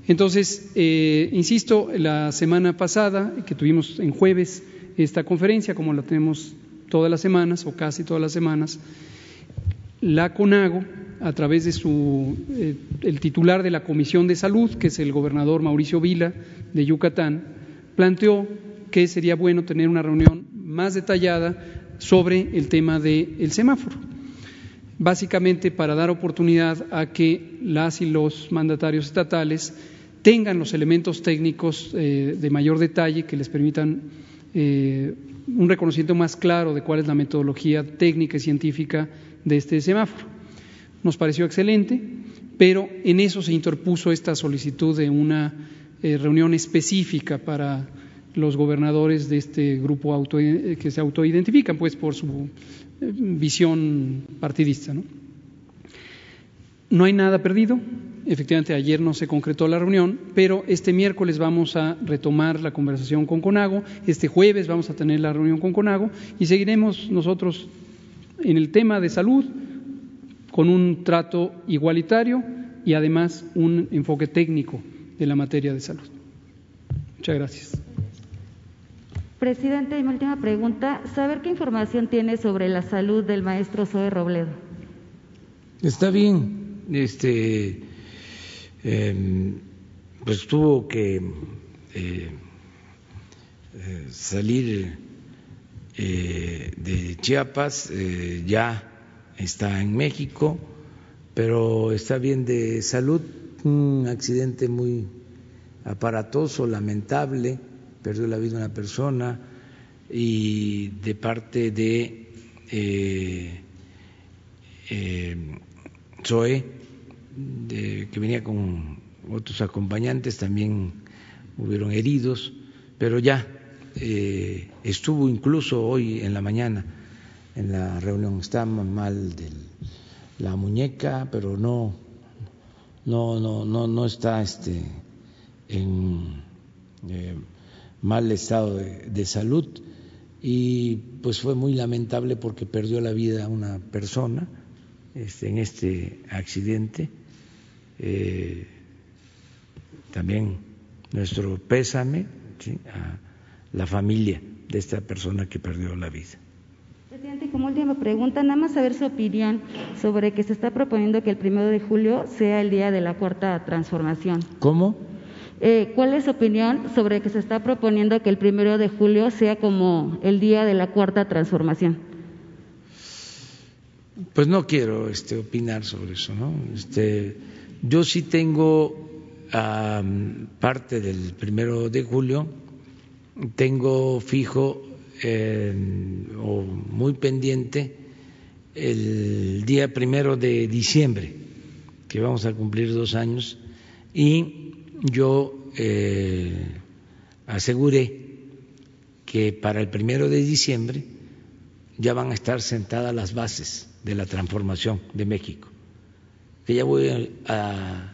Entonces, insisto, la semana pasada, que tuvimos en jueves esta conferencia, como la tenemos todas las semanas o casi todas las semanas, la CONAGO, a través de el titular de la Comisión de Salud, que es el gobernador Mauricio Vila de Yucatán, planteó que sería bueno tener una reunión más detallada sobre el tema del semáforo, básicamente para dar oportunidad a que las y los mandatarios estatales tengan los elementos técnicos de mayor detalle que les permitan un reconocimiento más claro de cuál es la metodología técnica y científica de este semáforo. Nos pareció excelente, pero en eso se interpuso esta solicitud de una reunión específica para los gobernadores de este grupo que se autoidentifican pues por su visión partidista, ¿no? No hay nada perdido. Efectivamente, ayer no se concretó la reunión, pero este miércoles vamos a retomar la conversación con CONAGO, este jueves vamos a tener la reunión con CONAGO y seguiremos nosotros en el tema de salud con un trato igualitario y además un enfoque técnico de la materia de salud. Muchas gracias. Presidente, y mi última pregunta, saber qué información tiene sobre la salud del maestro Zoe Robledo. Está bien, pues tuvo que salir de Chiapas, ya está en México, pero está bien de salud. Un accidente muy aparatoso, lamentable, perdió la vida una persona, y de parte de Zoe, que venía con otros acompañantes, también hubieron heridos, pero ya estuvo incluso hoy en la mañana en la reunión. Está mal de la muñeca, pero no está en mal estado de salud, y pues fue muy lamentable porque perdió la vida una persona en este accidente. También nuestro pésame, ¿sí?, a la familia de esta persona que perdió la vida. Presidente, como última pregunta, nada más saber su opinión sobre que se está proponiendo que el 1 de julio sea el día de la cuarta transformación. ¿Cómo? ¿Cuál es su opinión sobre que se está proponiendo que el 1 de julio sea como el día de la cuarta transformación? Pues no quiero opinar sobre eso, ¿no? Yo sí tengo parte del 1 de julio, tengo fijo o muy pendiente el día 1 de diciembre, que vamos a cumplir 2 años, y yo aseguré que para el 1 de diciembre ya van a estar sentadas las bases de la transformación de México, que ya voy a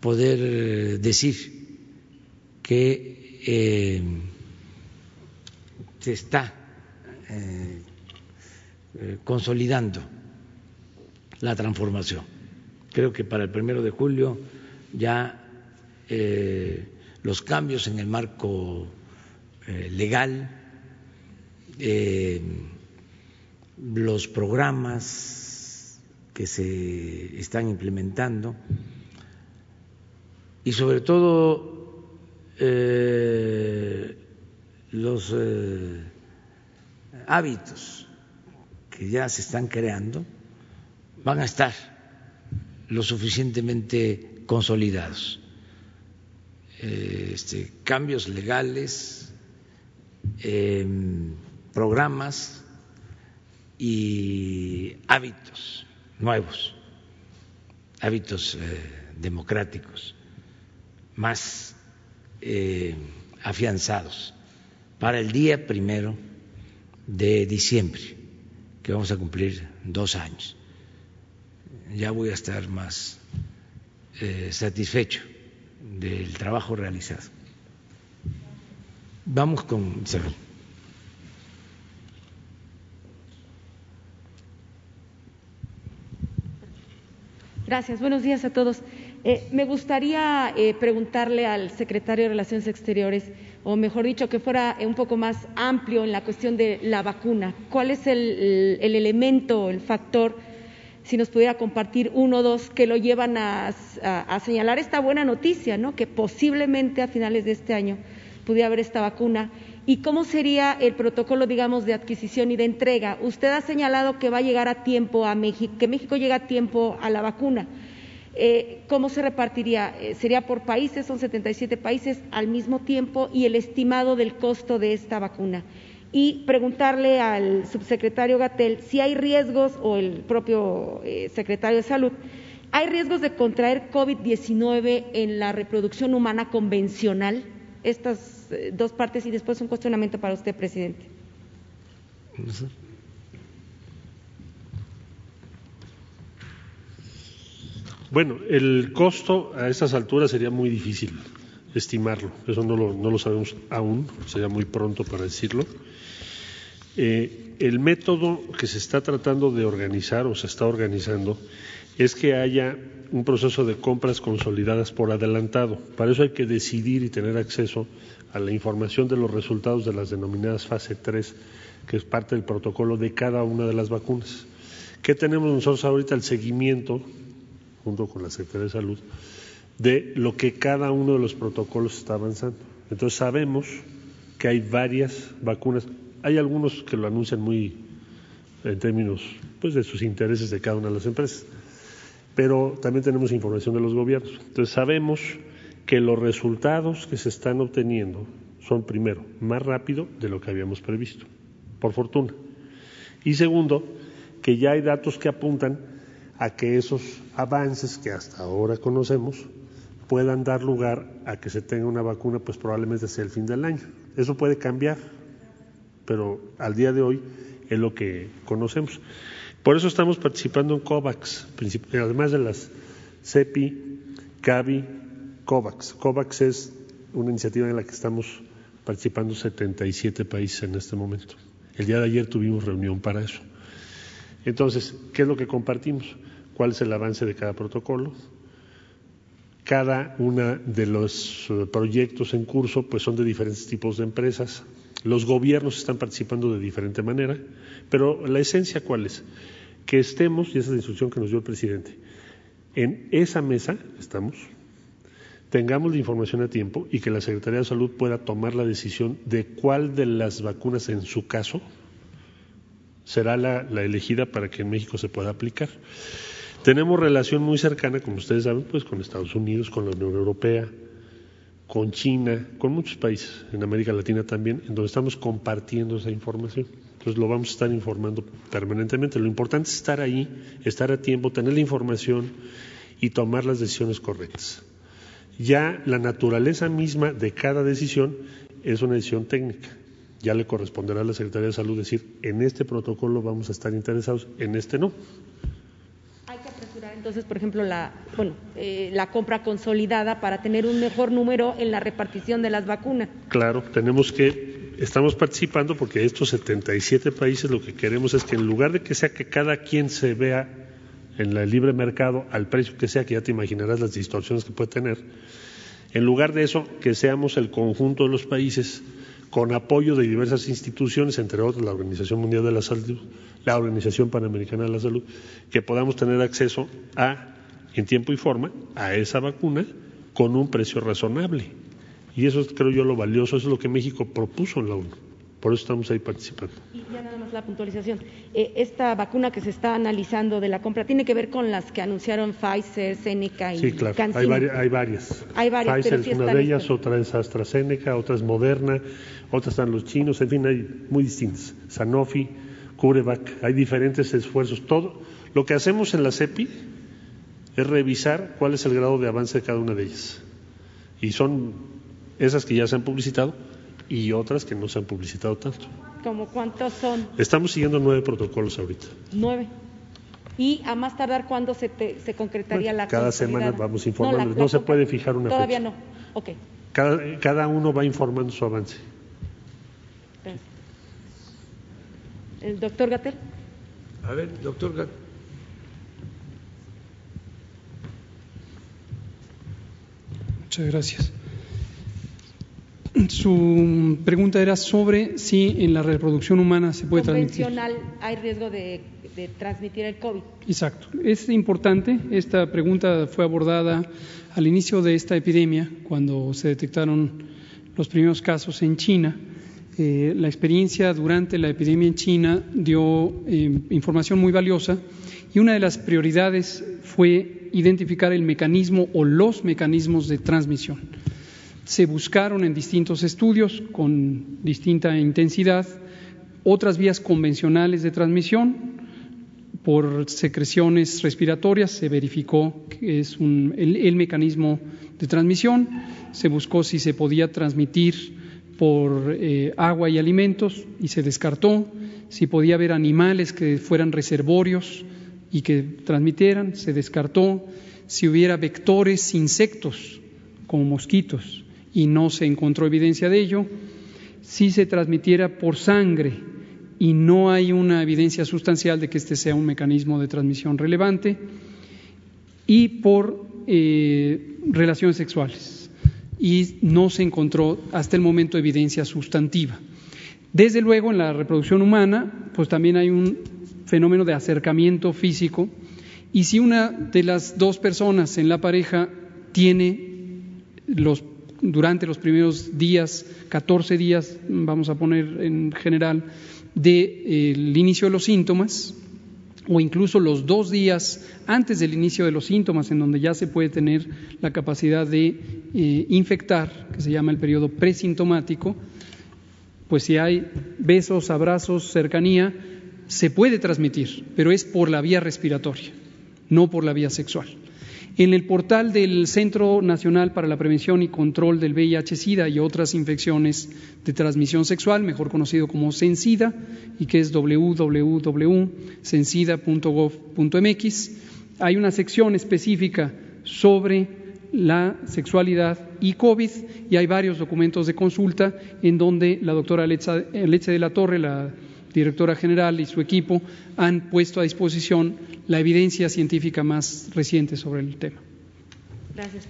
poder decir que se está consolidando la transformación. Creo que para el 1 de julio ya los cambios en el marco legal, los programas que se están implementando y sobre todo los hábitos que ya se están creando van a estar lo suficientemente consolidados. Cambios legales, programas y hábitos nuevos, hábitos democráticos más afianzados para el día 1 de diciembre, que vamos a cumplir 2 años. Ya voy a estar más satisfecho del trabajo realizado. Vamos con Isabel. Gracias, buenos días a todos. Me gustaría preguntarle al secretario de Relaciones Exteriores, o mejor dicho, que fuera un poco más amplio en la cuestión de la vacuna. ¿Cuál es el elemento, el factor, si nos pudiera compartir 1 o 2, que lo llevan a señalar esta buena noticia, ¿no?, que posiblemente a finales de este año pudiera haber esta vacuna? ¿Y cómo sería el protocolo, digamos, de adquisición y de entrega? Usted ha señalado que va a llegar a tiempo a México, que México llega a tiempo a la vacuna. ¿Cómo se repartiría? ¿Sería por países? Son 77 países al mismo tiempo, y el estimado del costo de esta vacuna. Y preguntarle al subsecretario Gatell si hay riesgos, o el propio secretario de Salud, ¿hay riesgos de contraer COVID-19 en la reproducción humana convencional? Estas 2 partes, y después un cuestionamiento para usted, presidente. Bueno, el costo a estas alturas sería muy difícil estimarlo, eso no lo sabemos aún, sería muy pronto para decirlo. El método que se está tratando de organizar, o se está organizando, es que haya un proceso de compras consolidadas por adelantado. Para eso hay que decidir y tener acceso a la información de los resultados de las denominadas fase 3, que es parte del protocolo de cada una de las vacunas. ¿Qué tenemos nosotros ahorita? El seguimiento, junto con la Secretaría de Salud, de lo que cada uno de los protocolos está avanzando. Entonces sabemos que hay varias vacunas, hay algunos que lo anuncian muy en términos, pues, de sus intereses de cada una de las empresas, pero también tenemos información de los gobiernos. Entonces sabemos que los resultados que se están obteniendo son, primero, más rápido de lo que habíamos previsto, por fortuna, y segundo, que ya hay datos que apuntan a que esos avances que hasta ahora conocemos puedan dar lugar a que se tenga una vacuna, pues probablemente sea el fin del año. Eso puede cambiar, pero al día de hoy es lo que conocemos. Por eso estamos participando en COVAX, además de las CEPI, Gavi, COVAX. COVAX es una iniciativa en la que estamos participando 77 países en este momento. El día de ayer tuvimos reunión para eso. Entonces, ¿qué es lo que compartimos? ¿Cuál es el avance de cada protocolo? Cada uno de los proyectos en curso pues son de diferentes tipos de empresas. Los gobiernos están participando de diferente manera, pero la esencia, ¿cuál es? Que estemos, y esa es la instrucción que nos dio el presidente, en esa mesa estamos, tengamos la información a tiempo y que la Secretaría de Salud pueda tomar la decisión de cuál de las vacunas, en su caso, será la elegida para que en México se pueda aplicar. Tenemos relación muy cercana, como ustedes saben, pues con Estados Unidos, con la Unión Europea, con China, con muchos países, en América Latina también, en donde estamos compartiendo esa información. Entonces lo vamos a estar informando permanentemente. Lo importante es estar ahí, estar a tiempo, tener la información y tomar las decisiones correctas. Ya la naturaleza misma de cada decisión es una decisión técnica. Ya le corresponderá a la Secretaría de Salud decir, en este protocolo vamos a estar interesados, en este no. Entonces, por ejemplo, la compra consolidada para tener un mejor número en la repartición de las vacunas. Claro, estamos participando porque estos 77 países lo que queremos es que en lugar de que sea que cada quien se vea en el libre mercado al precio que sea, que ya te imaginarás las distorsiones que puede tener, en lugar de eso, que seamos el conjunto de los países con apoyo de diversas instituciones, entre otras la Organización Mundial de la Salud, la Organización Panamericana de la Salud, que podamos tener acceso en tiempo y forma, a esa vacuna con un precio razonable. Y eso es, creo yo, lo valioso, eso es lo que México propuso en la ONU. Por eso estamos ahí participando. Y ya nada más la puntualización. Esta vacuna que se está analizando de la compra, ¿tiene que ver con las que anunciaron Pfizer, Seneca y CanSino? Sí, claro, CanSino. Hay varias. Pfizer pero sí es una de ellas, otra es AstraZeneca, otra es Moderna, otras están los chinos, en fin, hay muy distintas. Sanofi, CureVac, hay diferentes esfuerzos. Todo lo que hacemos en la CEPI es revisar cuál es el grado de avance de cada una de ellas. Y son esas que ya se han publicitado y otras que no se han publicitado tanto. ¿Cómo cuántos son? Estamos siguiendo 9 protocolos ahorita. 9. ¿Y a más tardar cuándo se concretaría la cada semana vamos informando. No se puede fijar una fecha. Todavía no. Okay. Cada uno va informando su avance. ¿El doctor Gatell? A ver, doctor Gatell. Muchas gracias. Su pregunta era sobre si en la reproducción humana se puede transmitir. Convencional hay riesgo de transmitir el COVID. Exacto. Es importante. Esta pregunta fue abordada al inicio de esta epidemia, cuando se detectaron los primeros casos en China. La experiencia durante la epidemia en China dio información muy valiosa y una de las prioridades fue identificar el mecanismo o los mecanismos de transmisión. Se buscaron en distintos estudios con distinta intensidad otras vías convencionales de transmisión por secreciones respiratorias. Se verificó que es el mecanismo de transmisión. Se buscó si se podía transmitir por agua y alimentos y se descartó. Si podía haber animales que fueran reservorios y que transmitieran, se descartó. Si hubiera vectores, insectos como mosquitos, y no se encontró evidencia de ello. Si se transmitiera por sangre y no hay una evidencia sustancial de que este sea un mecanismo de transmisión relevante, y por relaciones sexuales, y no se encontró hasta el momento evidencia sustantiva. Desde luego, en la reproducción humana, pues también hay un fenómeno de acercamiento físico, y si una de las dos personas en la pareja tiene durante los primeros días, 14 días, vamos a poner en general, del inicio de los síntomas, o incluso los 2 días antes del inicio de los síntomas, en donde ya se puede tener la capacidad de infectar, que se llama el periodo presintomático, pues si hay besos, abrazos, cercanía, se puede transmitir, pero es por la vía respiratoria, no por la vía sexual. En el portal del Centro Nacional para la Prevención y Control del VIH/SIDA y otras infecciones de transmisión sexual, mejor conocido como CENSIDA, y que es www.censida.gov.mx, hay una sección específica sobre la sexualidad y COVID, y hay varios documentos de consulta en donde la doctora Alexa de la Torre, la directora general, y su equipo han puesto a disposición la evidencia científica más reciente sobre el tema. Gracias.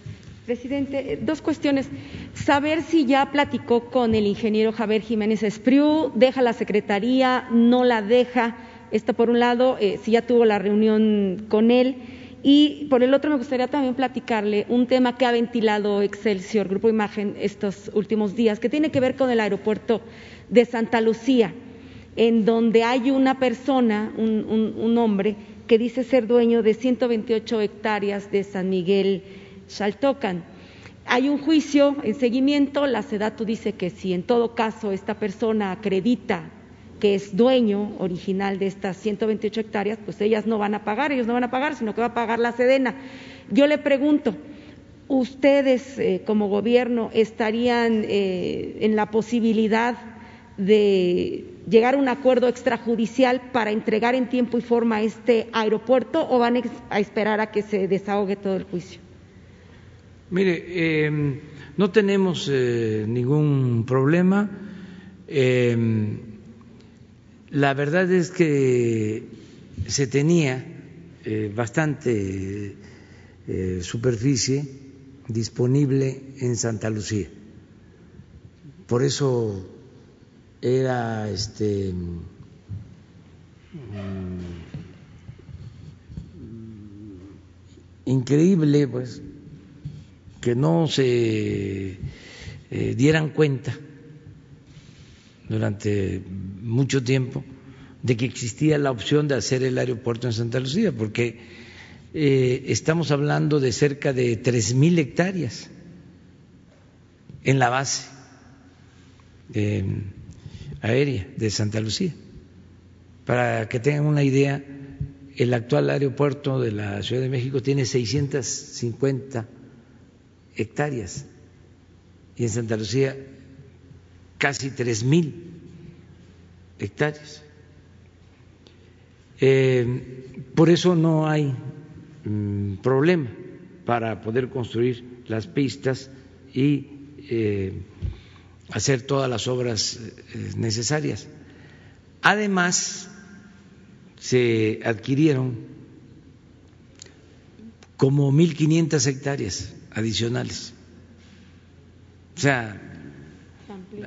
Presidente, dos cuestiones. Saber si ya platicó con el ingeniero Javier Jiménez Espriu, deja la secretaría, no la deja, esto por un lado, si ya tuvo la reunión con él. Y por el otro me gustaría también platicarle un tema que ha ventilado Excelsior, Grupo Imagen, estos últimos días, que tiene que ver con el aeropuerto de Santa Lucía, en donde hay una persona, un hombre, que dice ser dueño de 128 hectáreas de San Miguel Xaltocan. Hay un juicio en seguimiento, la Sedatu dice que si en todo caso esta persona acredita que es dueño original de estas 128 hectáreas, pues ellos no van a pagar, sino que va a pagar la Sedena. Yo le pregunto, ¿ustedes como gobierno estarían en la posibilidad de llegar a un acuerdo extrajudicial para entregar en tiempo y forma este aeropuerto, o van a esperar a que se desahogue todo el juicio? Mire, no tenemos ningún problema. La verdad es que se tenía bastante superficie disponible en Santa Lucía. Por eso era increíble, pues, que no se dieran cuenta durante mucho tiempo de que existía la opción de hacer el aeropuerto en Santa Lucía, porque estamos hablando de cerca de 3,000 hectáreas en la base aérea de Santa Lucía. Para que tengan una idea, el actual aeropuerto de la Ciudad de México tiene 650 hectáreas y en Santa Lucía casi 3,000 hectáreas. Por eso no hay problema para poder construir las pistas y hacer todas las obras necesarias. Además, se adquirieron como 1,500 hectáreas adicionales. O sea,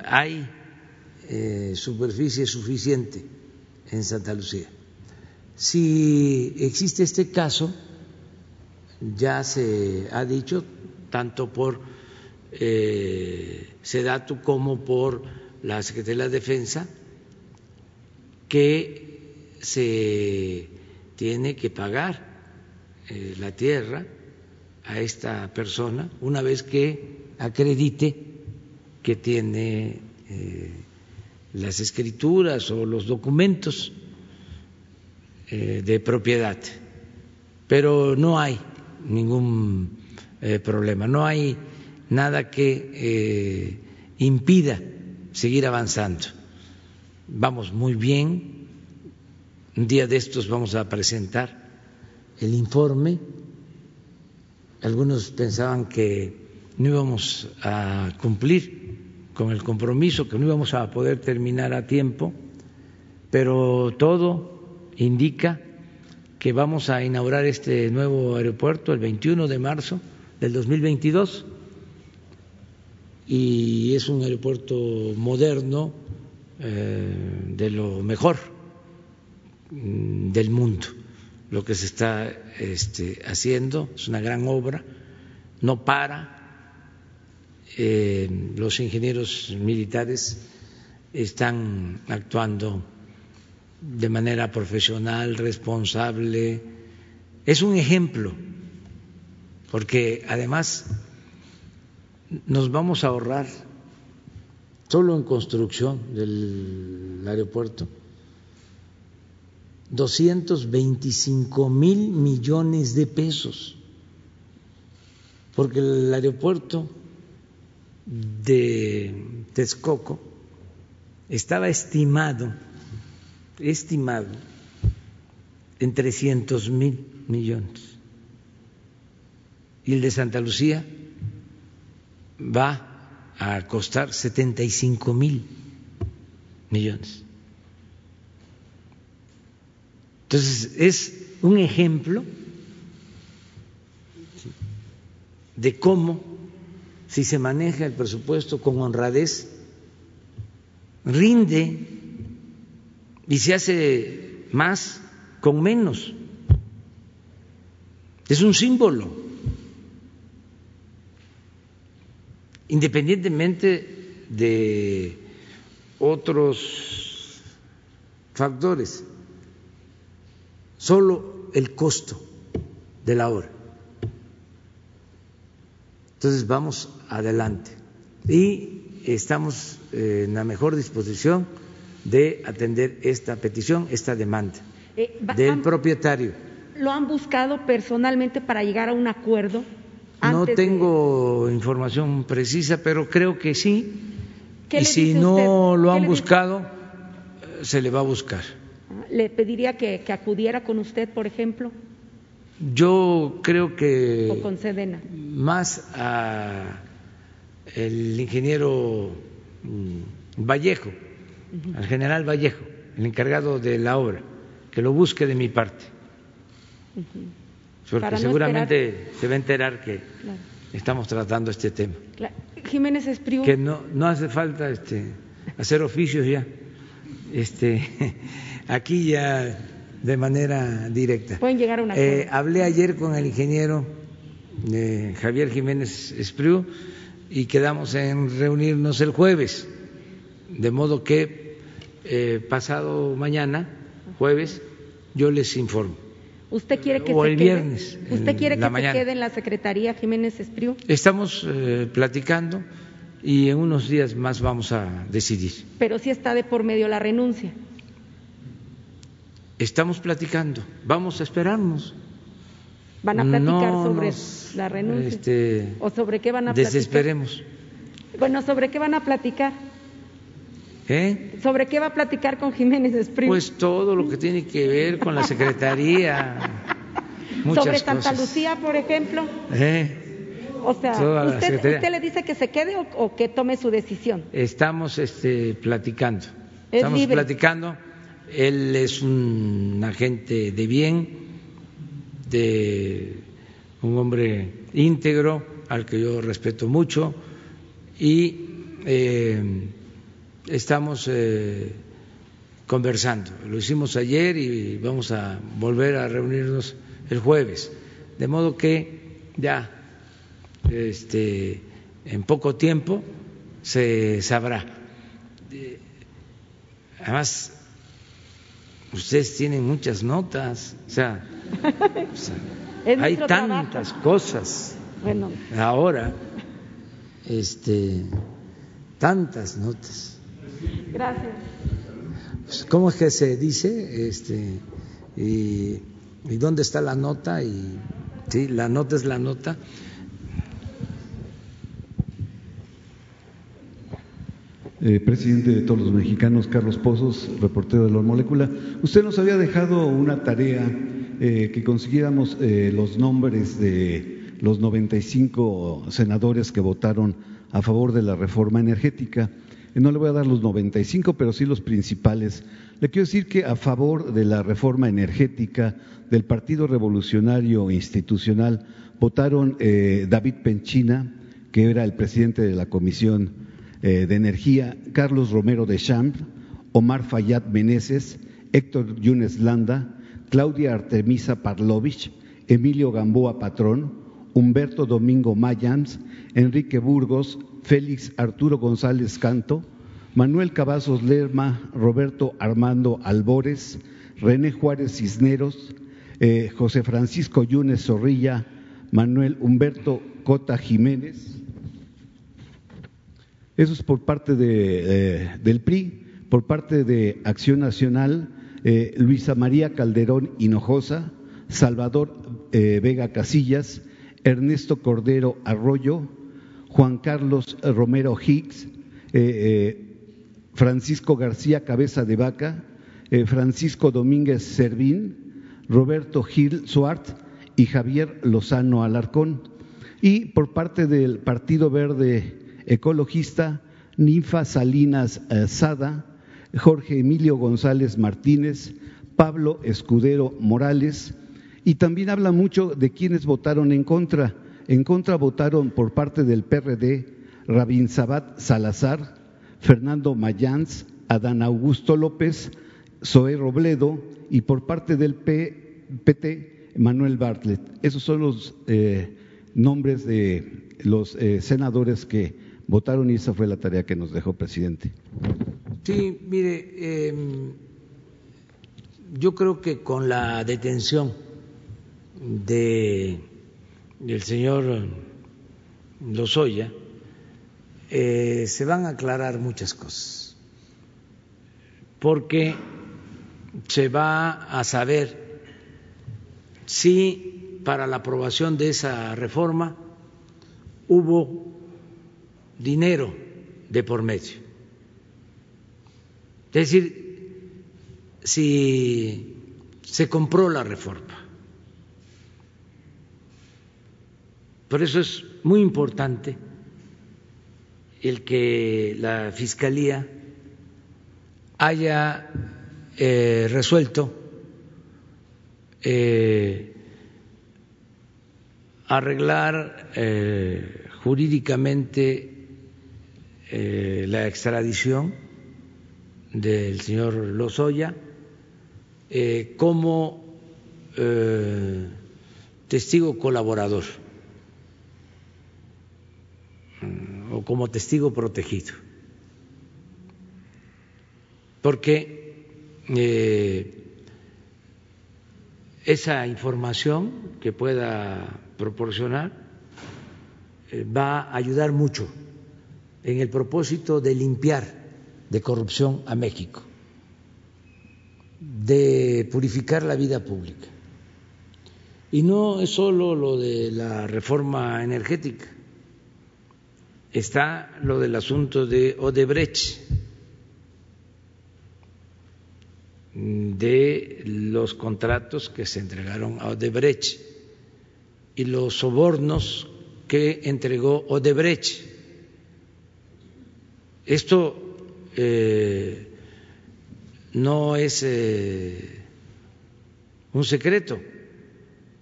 hay superficie suficiente en Santa Lucía. Si existe este caso, ya se ha dicho tanto por Sedatu como por la Secretaría de la Defensa que se tiene que pagar la tierra a esta persona una vez que acredite que tiene las escrituras o los documentos de propiedad, pero no hay ningún problema, no hay nada que impida seguir avanzando. Vamos muy bien. Un día de estos vamos a presentar el informe. Algunos pensaban que no íbamos a cumplir con el compromiso, que no íbamos a poder terminar a tiempo, pero todo indica que vamos a inaugurar este nuevo aeropuerto el 21 de marzo del 2022 y es un aeropuerto moderno, de lo mejor del mundo. Lo que se está haciendo es una gran obra, no para. Los ingenieros militares están actuando de manera profesional, responsable. Es un ejemplo, porque además nos vamos a ahorrar solo en construcción del aeropuerto 225,000 millones de pesos, porque el aeropuerto de Texcoco estaba estimado en 300,000 millones y el de Santa Lucía va a costar 75,000 millones. Entonces, es un ejemplo de cómo, si se maneja el presupuesto con honradez, rinde y se hace más con menos. Es un símbolo, independientemente de otros factores, solo el costo de la obra. Entonces vamos adelante y estamos en la mejor disposición de atender esta petición, esta demanda del propietario. ¿Lo han buscado personalmente para llegar a un acuerdo? No tengo información precisa, pero creo que sí. Y si no lo han buscado, se le va a buscar. ¿Le pediría que acudiera con usted, por ejemplo? Yo creo que… ¿O con Sedena? Más al ingeniero Vallejo, al general Vallejo, el encargado de la obra, que lo busque de mi parte. Porque no seguramente esperar. Se va a enterar que claro. Estamos tratando este tema. Claro. Jiménez Espriu. Que no hace falta hacer oficios ya. Aquí ya de manera directa. Pueden llegar a una. Hablé ayer con el ingeniero Javier Jiménez Espriu y quedamos en reunirnos el jueves, de modo que pasado mañana, jueves, yo les informo. ¿Usted quiere que se quede en la Secretaría Jiménez Espriu? Estamos platicando y en unos días más vamos a decidir. Pero sí está de por medio la renuncia. Estamos platicando, vamos a esperarnos. ¿Van a platicar sobre la renuncia? ¿O sobre qué van a platicar? Desesperemos. Bueno, ¿sobre qué van a platicar? ¿Sobre qué va a platicar con Jiménez Espriu? Pues todo lo que tiene que ver con la Secretaría. Muchas ¿Sobre Santa cosas. Lucía, por ejemplo? O sea, ¿usted le dice que se quede o que tome su decisión? Estamos platicando. Estamos platicando. Él es un agente de bien, un hombre íntegro, al que yo respeto mucho, y estamos conversando. Lo hicimos ayer y vamos a volver a reunirnos el jueves, de modo que ya en poco tiempo se sabrá. Además, ustedes tienen muchas notas, hay tantas cosas. Bueno, ahora tantas notas. Gracias. ¿Cómo es que se dice? ¿Y dónde está la nota? Y sí, la nota es la nota. Presidente de todos los mexicanos, Carlos Pozos, reportero de La Molécula. Usted nos había dejado una tarea que consiguiéramos los nombres de los 95 senadores que votaron a favor de la reforma energética. No le voy a dar los 95, pero sí los principales. Le quiero decir que a favor de la reforma energética del Partido Revolucionario Institucional votaron David Penchina, que era el presidente de la Comisión de Energía, Carlos Romero de Champs, Omar Fayad Meneses, Héctor Yunes Landa, Claudia Artemisa Parlovich, Emilio Gamboa Patrón, Humberto Domingo Mayans, Enrique Burgos, Félix Arturo González Canto, Manuel Cavazos Lerma, Roberto Armando Albores, René Juárez Cisneros, José Francisco Yunes Zorrilla, Manuel Humberto Cota Jiménez. Eso es por parte del PRI. Por parte de Acción Nacional, Luisa María Calderón Hinojosa, Salvador Vega Casillas, Ernesto Cordero Arroyo, Juan Carlos Romero Hicks, Francisco García Cabeza de Vaca, Francisco Domínguez Servín, Roberto Gil Suart y Javier Lozano Alarcón. Y por parte del Partido Verde Ecologista, Ninfa Salinas Sada, Jorge Emilio González Martínez, Pablo Escudero Morales, y también habla mucho de quienes votaron en contra. En contra votaron por parte del PRD, Rabinzabat Salazar, Fernando Mayans, Adán Augusto López, Zoe Robledo, y por parte del PT, Manuel Bartlett. Esos son los nombres de los senadores que votaron, y esa fue la tarea que nos dejó, presidente. Sí, mire, yo creo que con la detención del señor Lozoya se van a aclarar muchas cosas, porque se va a saber si para la aprobación de esa reforma hubo dinero de por medio. Es decir, si se compró la reforma. Por eso es muy importante el que la Fiscalía haya resuelto arreglar jurídicamente la extradición del señor Lozoya como testigo colaborador o como testigo protegido, porque esa información que pueda proporcionar va a ayudar mucho en el propósito de limpiar de corrupción a México, de purificar la vida pública. Y no es solo lo de la reforma energética, está lo del asunto de Odebrecht, de los contratos que se entregaron a Odebrecht y los sobornos que entregó Odebrecht. Esto no es un secreto.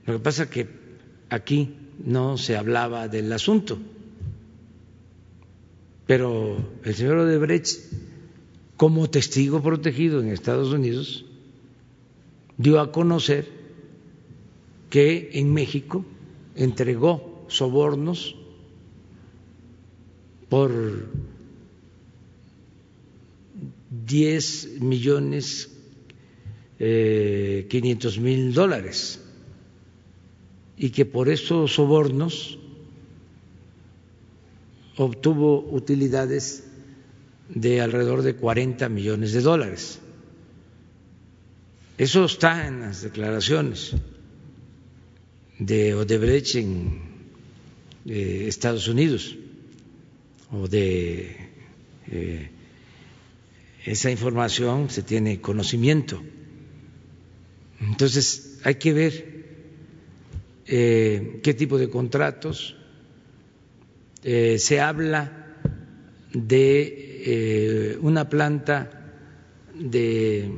Lo que pasa es que aquí no se hablaba del asunto, pero el señor Odebrecht, como testigo protegido en Estados Unidos, dio a conocer que en México entregó sobornos por 10.500.000 dólares, y que por esos sobornos obtuvo utilidades de alrededor de 40 millones de dólares. Eso está en las declaraciones de Odebrecht en Estados Unidos, o de esa información se tiene conocimiento. Entonces hay que ver qué tipo de contratos. Se habla de una planta de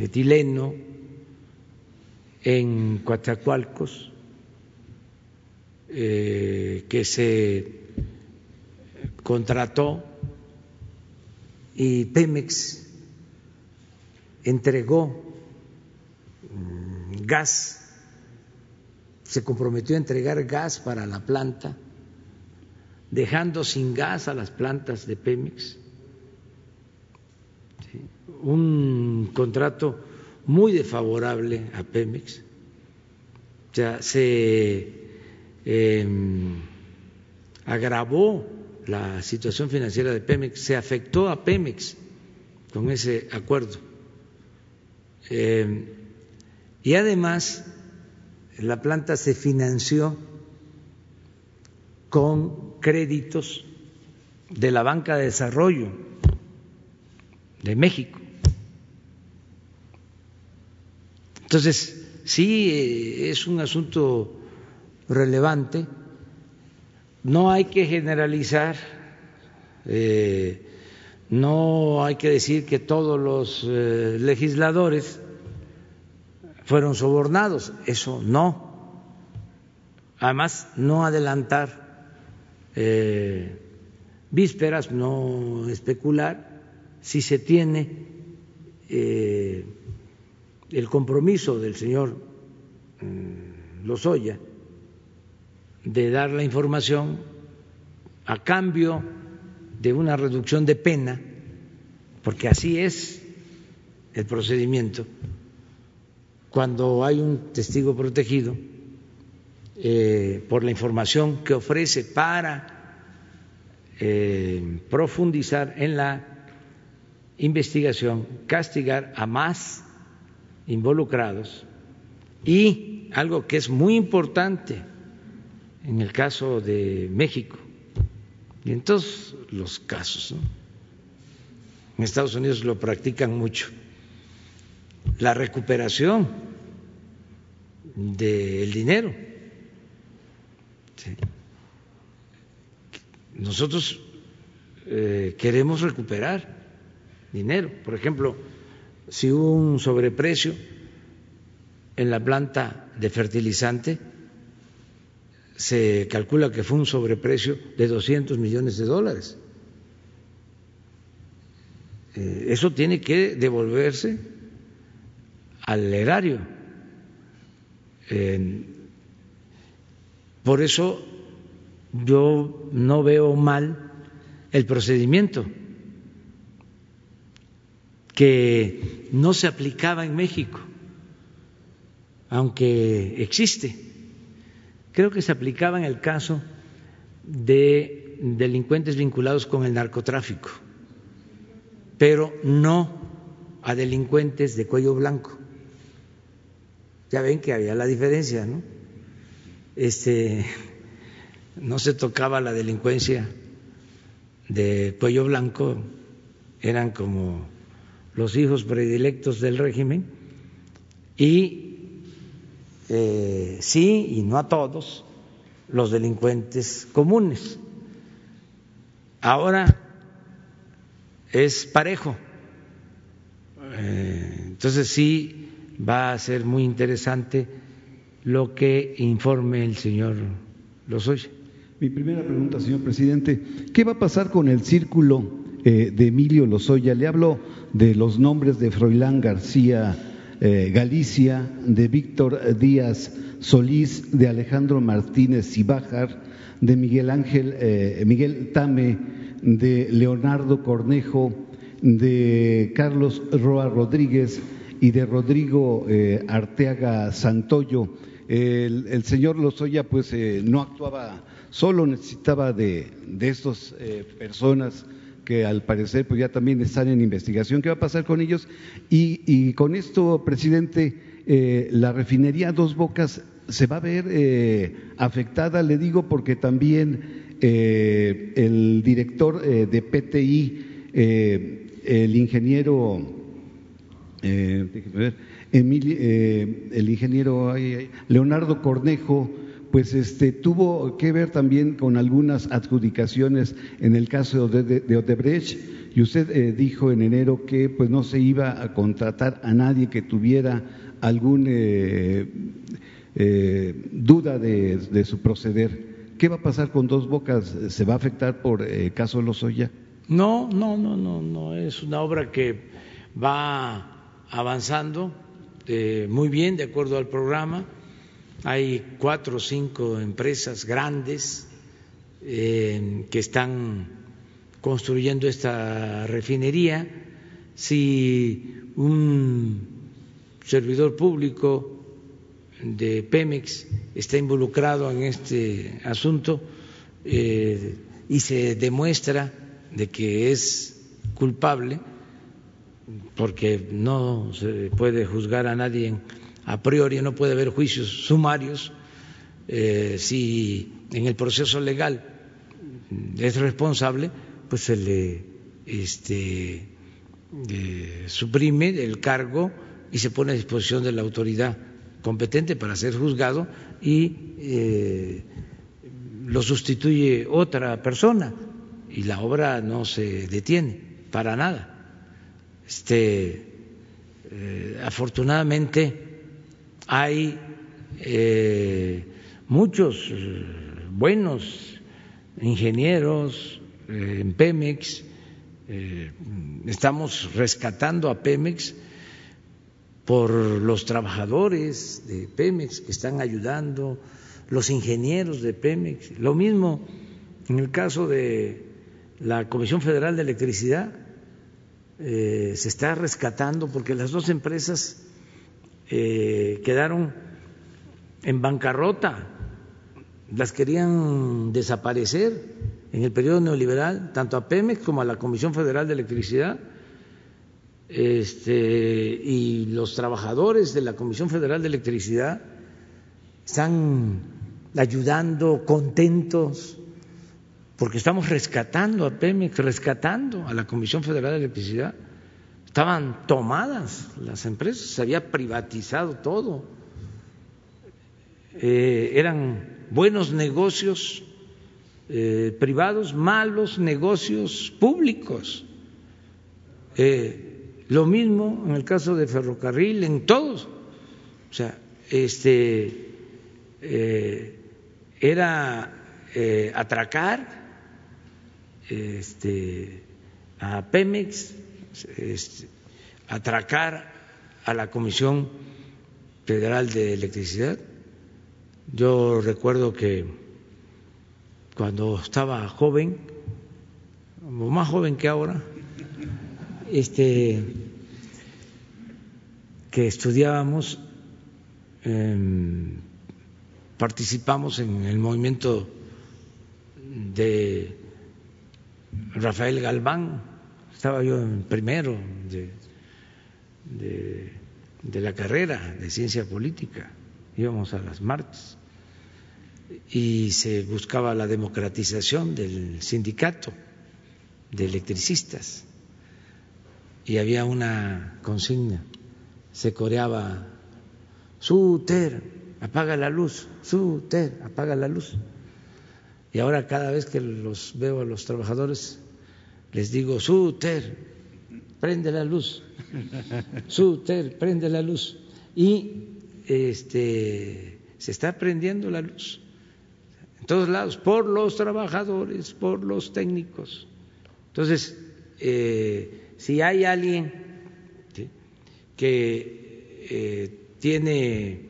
etileno en Coatzacoalcos que se contrató y Pemex entregó gas, se comprometió a entregar gas para la planta, dejando sin gas a las plantas de Pemex. ¿Sí? Un contrato muy desfavorable a Pemex. O sea, se agravó la situación financiera de Pemex, se afectó a Pemex con ese acuerdo. Y además la planta se financió con créditos de la Banca de Desarrollo de México. Entonces, sí, es un asunto relevante. No hay que generalizar, no hay que decir que todos los legisladores fueron sobornados, eso no. Además, no adelantar vísperas, no especular. Si se tiene el compromiso del señor Lozoya de dar la información a cambio de una reducción de pena, porque así es el procedimiento. Cuando hay un testigo protegido por la información que ofrece para profundizar en la investigación, castigar a más involucrados y algo que es muy importante en el caso de México y en todos los casos, ¿no? En Estados Unidos lo practican mucho, la recuperación del dinero. Sí. Nosotros queremos recuperar dinero. Por ejemplo, si hubo un sobreprecio en la planta de fertilizante, se calcula que fue un sobreprecio de $200 millones. Eso tiene que devolverse al erario. Por eso yo no veo mal el procedimiento que no se aplicaba en México, aunque existe. Creo que se aplicaba en el caso de delincuentes vinculados con el narcotráfico, pero no a delincuentes de cuello blanco. Ya ven que había la diferencia, ¿no? No se tocaba la delincuencia de cuello blanco, eran como los hijos predilectos del régimen, y sí, y no a todos, los delincuentes comunes. Ahora es parejo. Entonces sí va a ser muy interesante lo que informe el señor Lozoya. Mi primera pregunta, señor presidente, ¿qué va a pasar con el círculo de Emilio Lozoya? Le hablo de los nombres de Froilán García Galicia, de Víctor Díaz Solís, de Alejandro Martínez Ibájar, de Miguel Tame, de Leonardo Cornejo, de Carlos Roa Rodríguez y de Rodrigo Arteaga Santoyo. El señor Lozoya pues no actuaba solo, necesitaba de estas personas que al parecer pues ya también están en investigación. ¿Qué va a pasar con ellos? Y con esto, presidente, la refinería Dos Bocas se va a ver afectada, le digo, porque también el director de PTI, el ingeniero Leonardo Cornejo, pues tuvo que ver también con algunas adjudicaciones en el caso de Odebrecht, y usted dijo en enero que pues no se iba a contratar a nadie que tuviera algún duda de su proceder. ¿Qué va a pasar con Dos Bocas? ¿Se va a afectar por caso Lozoya? No, es una obra que va avanzando muy bien de acuerdo al programa. Hay 4 o 5 empresas grandes que están construyendo esta refinería. Si un servidor público de Pemex está involucrado en este asunto y se demuestra de que es culpable, porque no se puede juzgar a nadie a priori, no puede haber juicios sumarios, si en el proceso legal es responsable, pues se le suprime el cargo y se pone a disposición de la autoridad competente para ser juzgado y lo sustituye otra persona y la obra no se detiene para nada. Afortunadamente hay muchos buenos ingenieros en Pemex. Estamos rescatando a Pemex por los trabajadores de Pemex que están ayudando, los ingenieros de Pemex. Lo mismo en el caso de la Comisión Federal de Electricidad, se está rescatando porque las dos empresas quedaron en bancarrota, las querían desaparecer en el periodo neoliberal, tanto a Pemex como a la Comisión Federal de Electricidad. Y los trabajadores de la Comisión Federal de Electricidad están ayudando, contentos, porque estamos rescatando a Pemex, rescatando a la Comisión Federal de Electricidad. Estaban tomadas las empresas, se había privatizado todo, eran buenos negocios privados, malos negocios públicos. Lo mismo en el caso de ferrocarril, en todos. O sea, era atracar a Pemex, atracar a la Comisión Federal de Electricidad. Yo recuerdo que cuando estaba joven, más joven que ahora, que estudiábamos, participamos en el movimiento de Rafael Galván, estaba yo en primero de la carrera de ciencia política, íbamos a las marchas y se buscaba la democratización del sindicato de electricistas. Y había una consigna, se coreaba: Suter, apaga la luz, Suter, apaga la luz. Y ahora cada vez que los veo a los trabajadores les digo: Suter, prende la luz, Suter, prende la luz. Y se está prendiendo la luz en todos lados, por los trabajadores, por los técnicos. Entonces, si hay alguien que tiene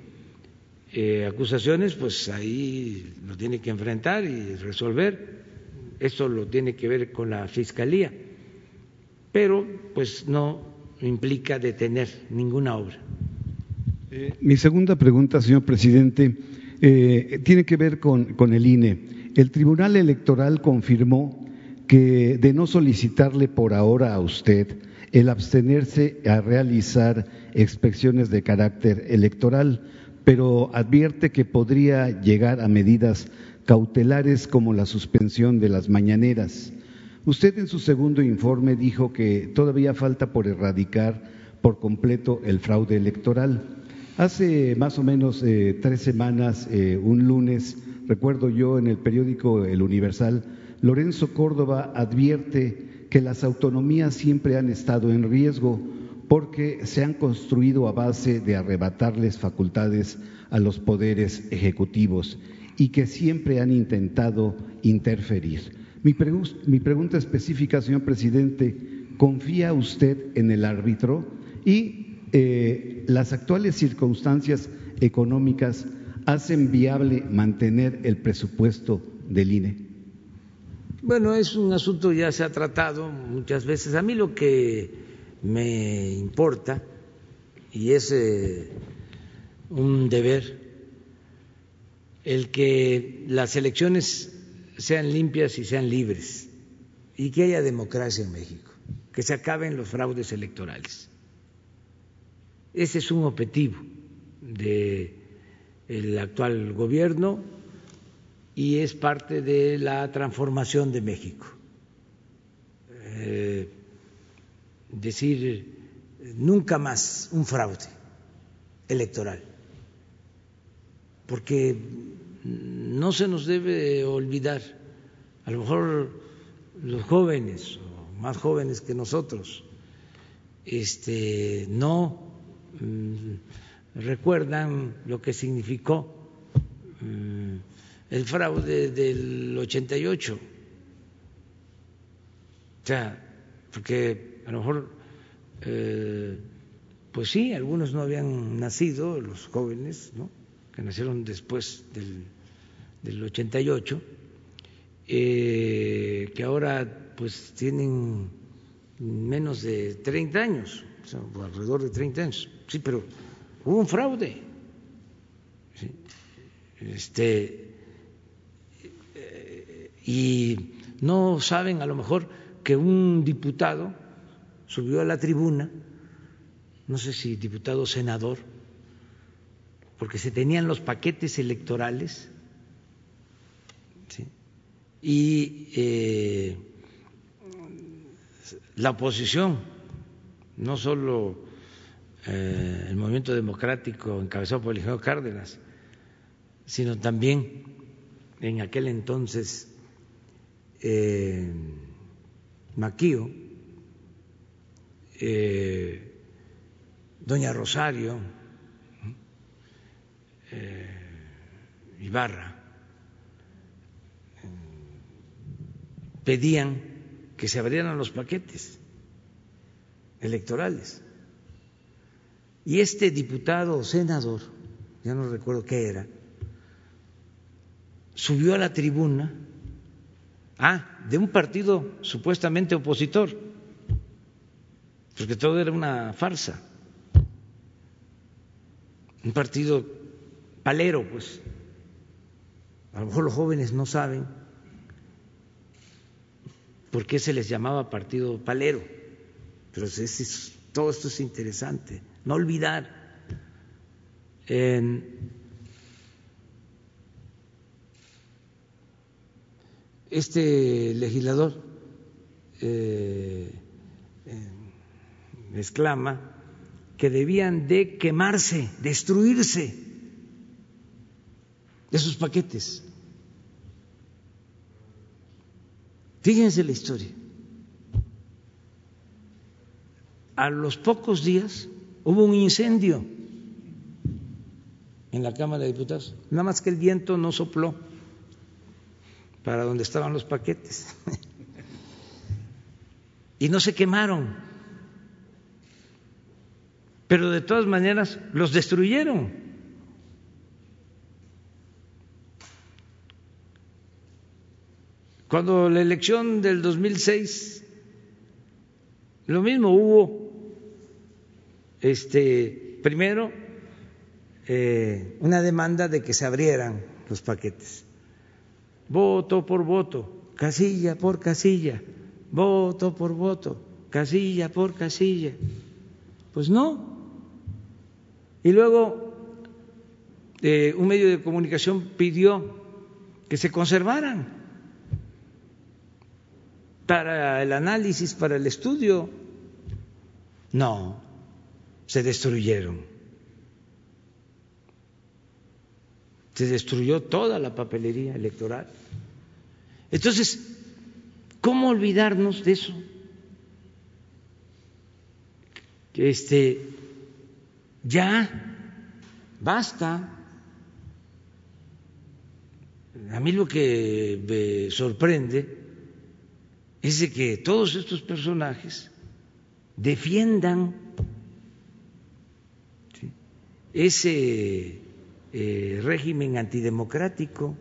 acusaciones, pues ahí lo tiene que enfrentar y resolver. Esto lo tiene que ver con la Fiscalía, pero pues no implica detener ninguna obra. Mi segunda pregunta, señor presidente, tiene que ver con el INE. El Tribunal Electoral confirmó que de no solicitarle por ahora a usted el abstenerse a realizar inspecciones de carácter electoral, pero advierte que podría llegar a medidas cautelares como la suspensión de las mañaneras. Usted en su segundo informe dijo que todavía falta por erradicar por completo el fraude electoral. Hace más o menos 3 semanas, un lunes, recuerdo yo, en el periódico El Universal, Lorenzo Córdoba advierte que las autonomías siempre han estado en riesgo porque se han construido a base de arrebatarles facultades a los poderes ejecutivos y que siempre han intentado interferir. Mi pregunta específica, señor presidente: ¿confía usted en el árbitro? Y las actuales circunstancias económicas hacen viable mantener el presupuesto del INE. Bueno, es un asunto ya se ha tratado muchas veces. A mí lo que me importa, y es un deber, el que las elecciones sean limpias y sean libres y que haya democracia en México, que se acaben los fraudes electorales. Ese es un objetivo del actual gobierno y es parte de la transformación de México. Decir nunca más un fraude electoral, porque no se nos debe olvidar, a lo mejor los jóvenes o más jóvenes que nosotros no recuerdan lo que significó el fraude del 88, o sea, porque a lo mejor, pues sí, algunos no habían nacido, los jóvenes, ¿no?, que nacieron después del 88, que ahora pues tienen menos de 30 años, o sea, alrededor de 30 años, sí, pero hubo un fraude, ¿sí? Y no saben a lo mejor que un diputado subió a la tribuna, no sé si diputado o senador, porque se tenían los paquetes electorales, ¿sí?, y la oposición, no solo el Movimiento Democrático encabezado por el ingeniero Cárdenas, sino también en aquel entonces Maquío, doña Rosario, Ibarra, pedían que se abrieran los paquetes electorales. Y este diputado o senador, ya no recuerdo qué era, subió a la tribuna de un partido supuestamente opositor, porque todo era una farsa, un partido palero, pues. A lo mejor los jóvenes no saben por qué se les llamaba partido palero, pero todo esto es interesante, no olvidar. Este legislador exclama que debían de quemarse, destruirse esos paquetes. Fíjense la historia. A los pocos días hubo un incendio en la Cámara de Diputados, nada más que el viento no sopló para donde estaban los paquetes y no se quemaron, pero de todas maneras los destruyeron. Cuando la elección del 2006, lo mismo, hubo primero una demanda de que se abrieran los paquetes, voto por voto, casilla por casilla, voto por voto, casilla por casilla. Pues no. Y luego un medio de comunicación pidió que se conservaran para el análisis, para el estudio. No, se destruyeron. Se destruyó toda la papelería electoral. Entonces, ¿cómo olvidarnos de eso? Ya basta. A mí lo que me sorprende es de que todos estos personajes defiendan ese régimen antidemocrático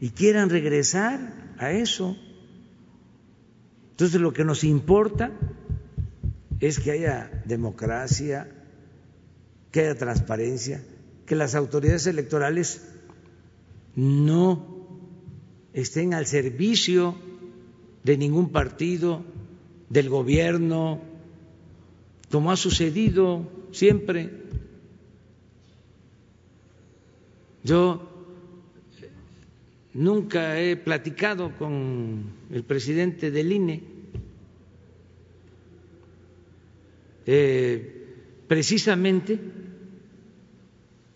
y quieran regresar a eso. Entonces, lo que nos importa es que haya democracia, que haya transparencia, que las autoridades electorales no estén al servicio de ningún partido, del gobierno, como ha sucedido siempre. Yo nunca he platicado con el presidente del INE, precisamente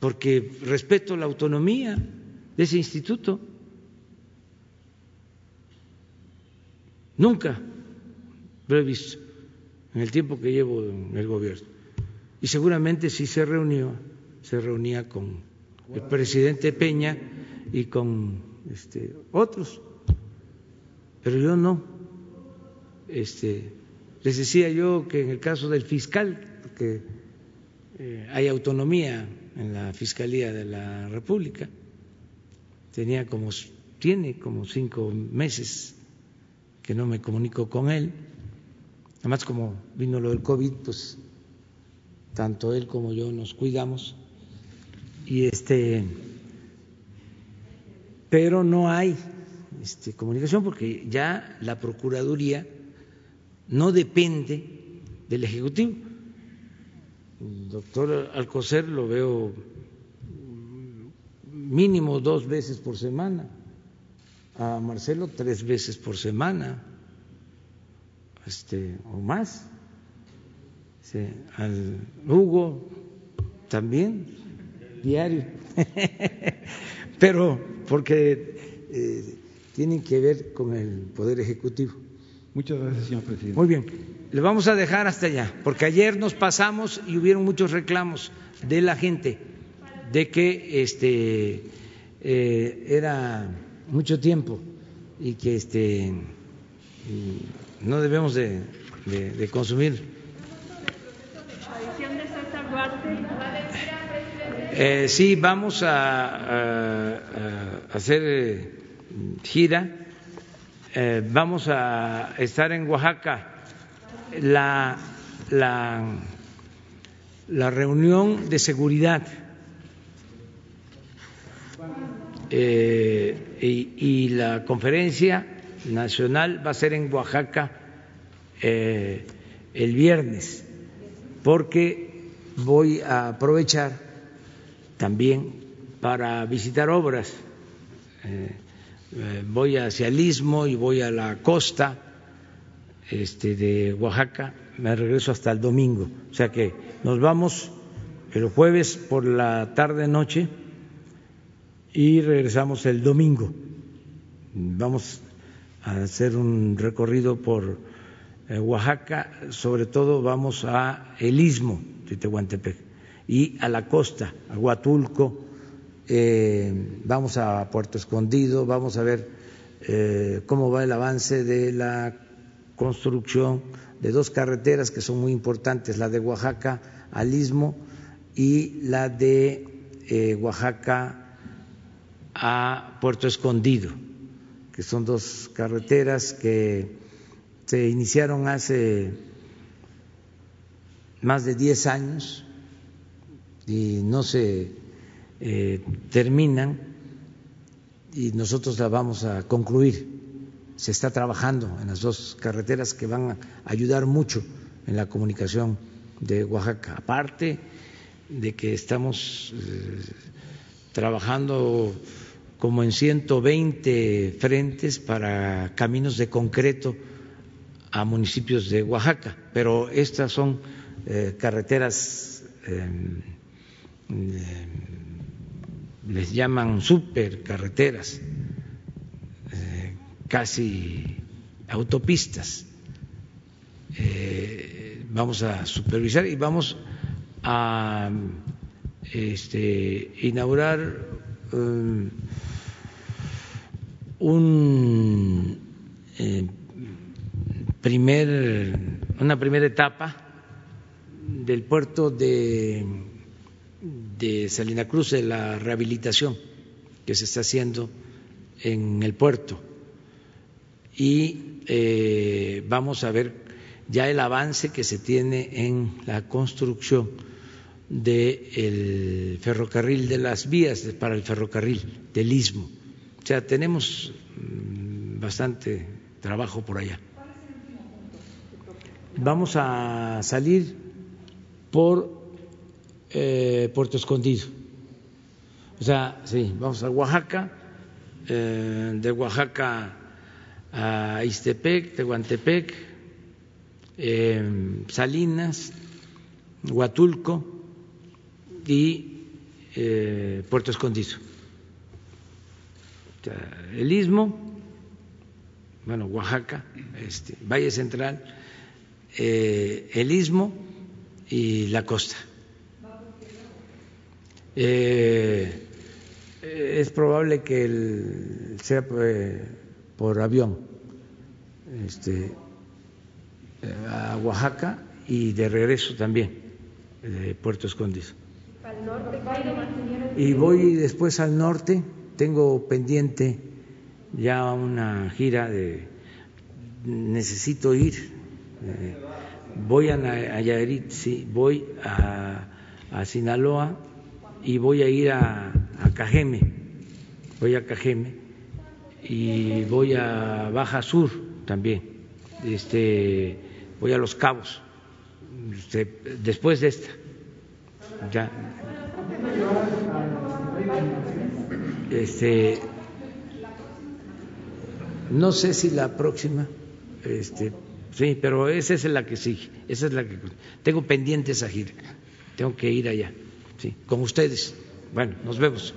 porque respeto la autonomía de ese instituto. Nunca lo he visto en el tiempo que llevo en el gobierno. Y seguramente sí se reunía con el presidente Peña y con otros, pero yo no. Les decía yo que en el caso del fiscal, porque hay autonomía en la Fiscalía de la República, tiene como 5 meses que no me comunico con él. Además, como vino lo del COVID, pues tanto él como yo nos cuidamos, y pero no hay comunicación, porque ya la Procuraduría no depende del Ejecutivo. El doctor Alcocer lo veo mínimo 2 veces por semana, a Marcelo 3 veces por semana, o más, al Hugo también, diario, pero porque tienen que ver con el Poder Ejecutivo. Muchas gracias, señor presidente. Muy bien, le vamos a dejar hasta allá, porque ayer nos pasamos y hubieron muchos reclamos de la gente de que era mucho tiempo y que no debemos de consumir. Sí, vamos a hacer gira, vamos a estar en Oaxaca. La reunión de seguridad y la conferencia nacional va a ser en Oaxaca el viernes, porque voy a aprovechar también para visitar obras. Voy hacia el istmo y voy a la costa de Oaxaca, me regreso hasta el domingo, o sea que nos vamos el jueves por la tarde-noche y regresamos el domingo. Vamos a hacer un recorrido por Oaxaca, sobre todo vamos a el istmo de Tehuantepec y a la costa, a Huatulco, vamos a Puerto Escondido, vamos a ver cómo va el avance de la construcción de 2 carreteras que son muy importantes, la de Oaxaca al istmo y la de Oaxaca a Puerto Escondido, que son 2 carreteras que se iniciaron hace más de 10 años y no se terminan, y nosotros la vamos a concluir. Se está trabajando en las 2 carreteras que van a ayudar mucho en la comunicación de Oaxaca, aparte de que estamos trabajando como en 120 frentes para caminos de concreto a municipios de Oaxaca, pero estas son carreteras, les llaman supercarreteras, casi autopistas. Vamos a supervisar y vamos a inaugurar una primera etapa del puerto de Salina Cruz, de la rehabilitación que se está haciendo en el puerto, y vamos a ver ya el avance que se tiene en la construcción del ferrocarril, de las vías para el ferrocarril del istmo. O sea, tenemos bastante trabajo por allá. Vamos a salir por Puerto Escondido. O sea, sí, vamos a Oaxaca, de Oaxaca a Ixtepec, Tehuantepec, Salinas, Huatulco y Puerto Escondido, el Istmo, bueno, Oaxaca, Valle Central, el Istmo y la costa. Es probable que sea por avión a Oaxaca y de regreso también de Puerto Escondido. Y voy después al norte, tengo pendiente ya una gira necesito ir, voy a Nayarit, sí, voy a Sinaloa y voy a ir a Cajeme, y voy a Baja Sur también, voy a Los Cabos, después de esta, ya. No sé si la próxima, sí, pero esa es la que sigue, esa es la que tengo pendiente, esa gira, tengo que ir allá, sí, con ustedes. Bueno, nos vemos.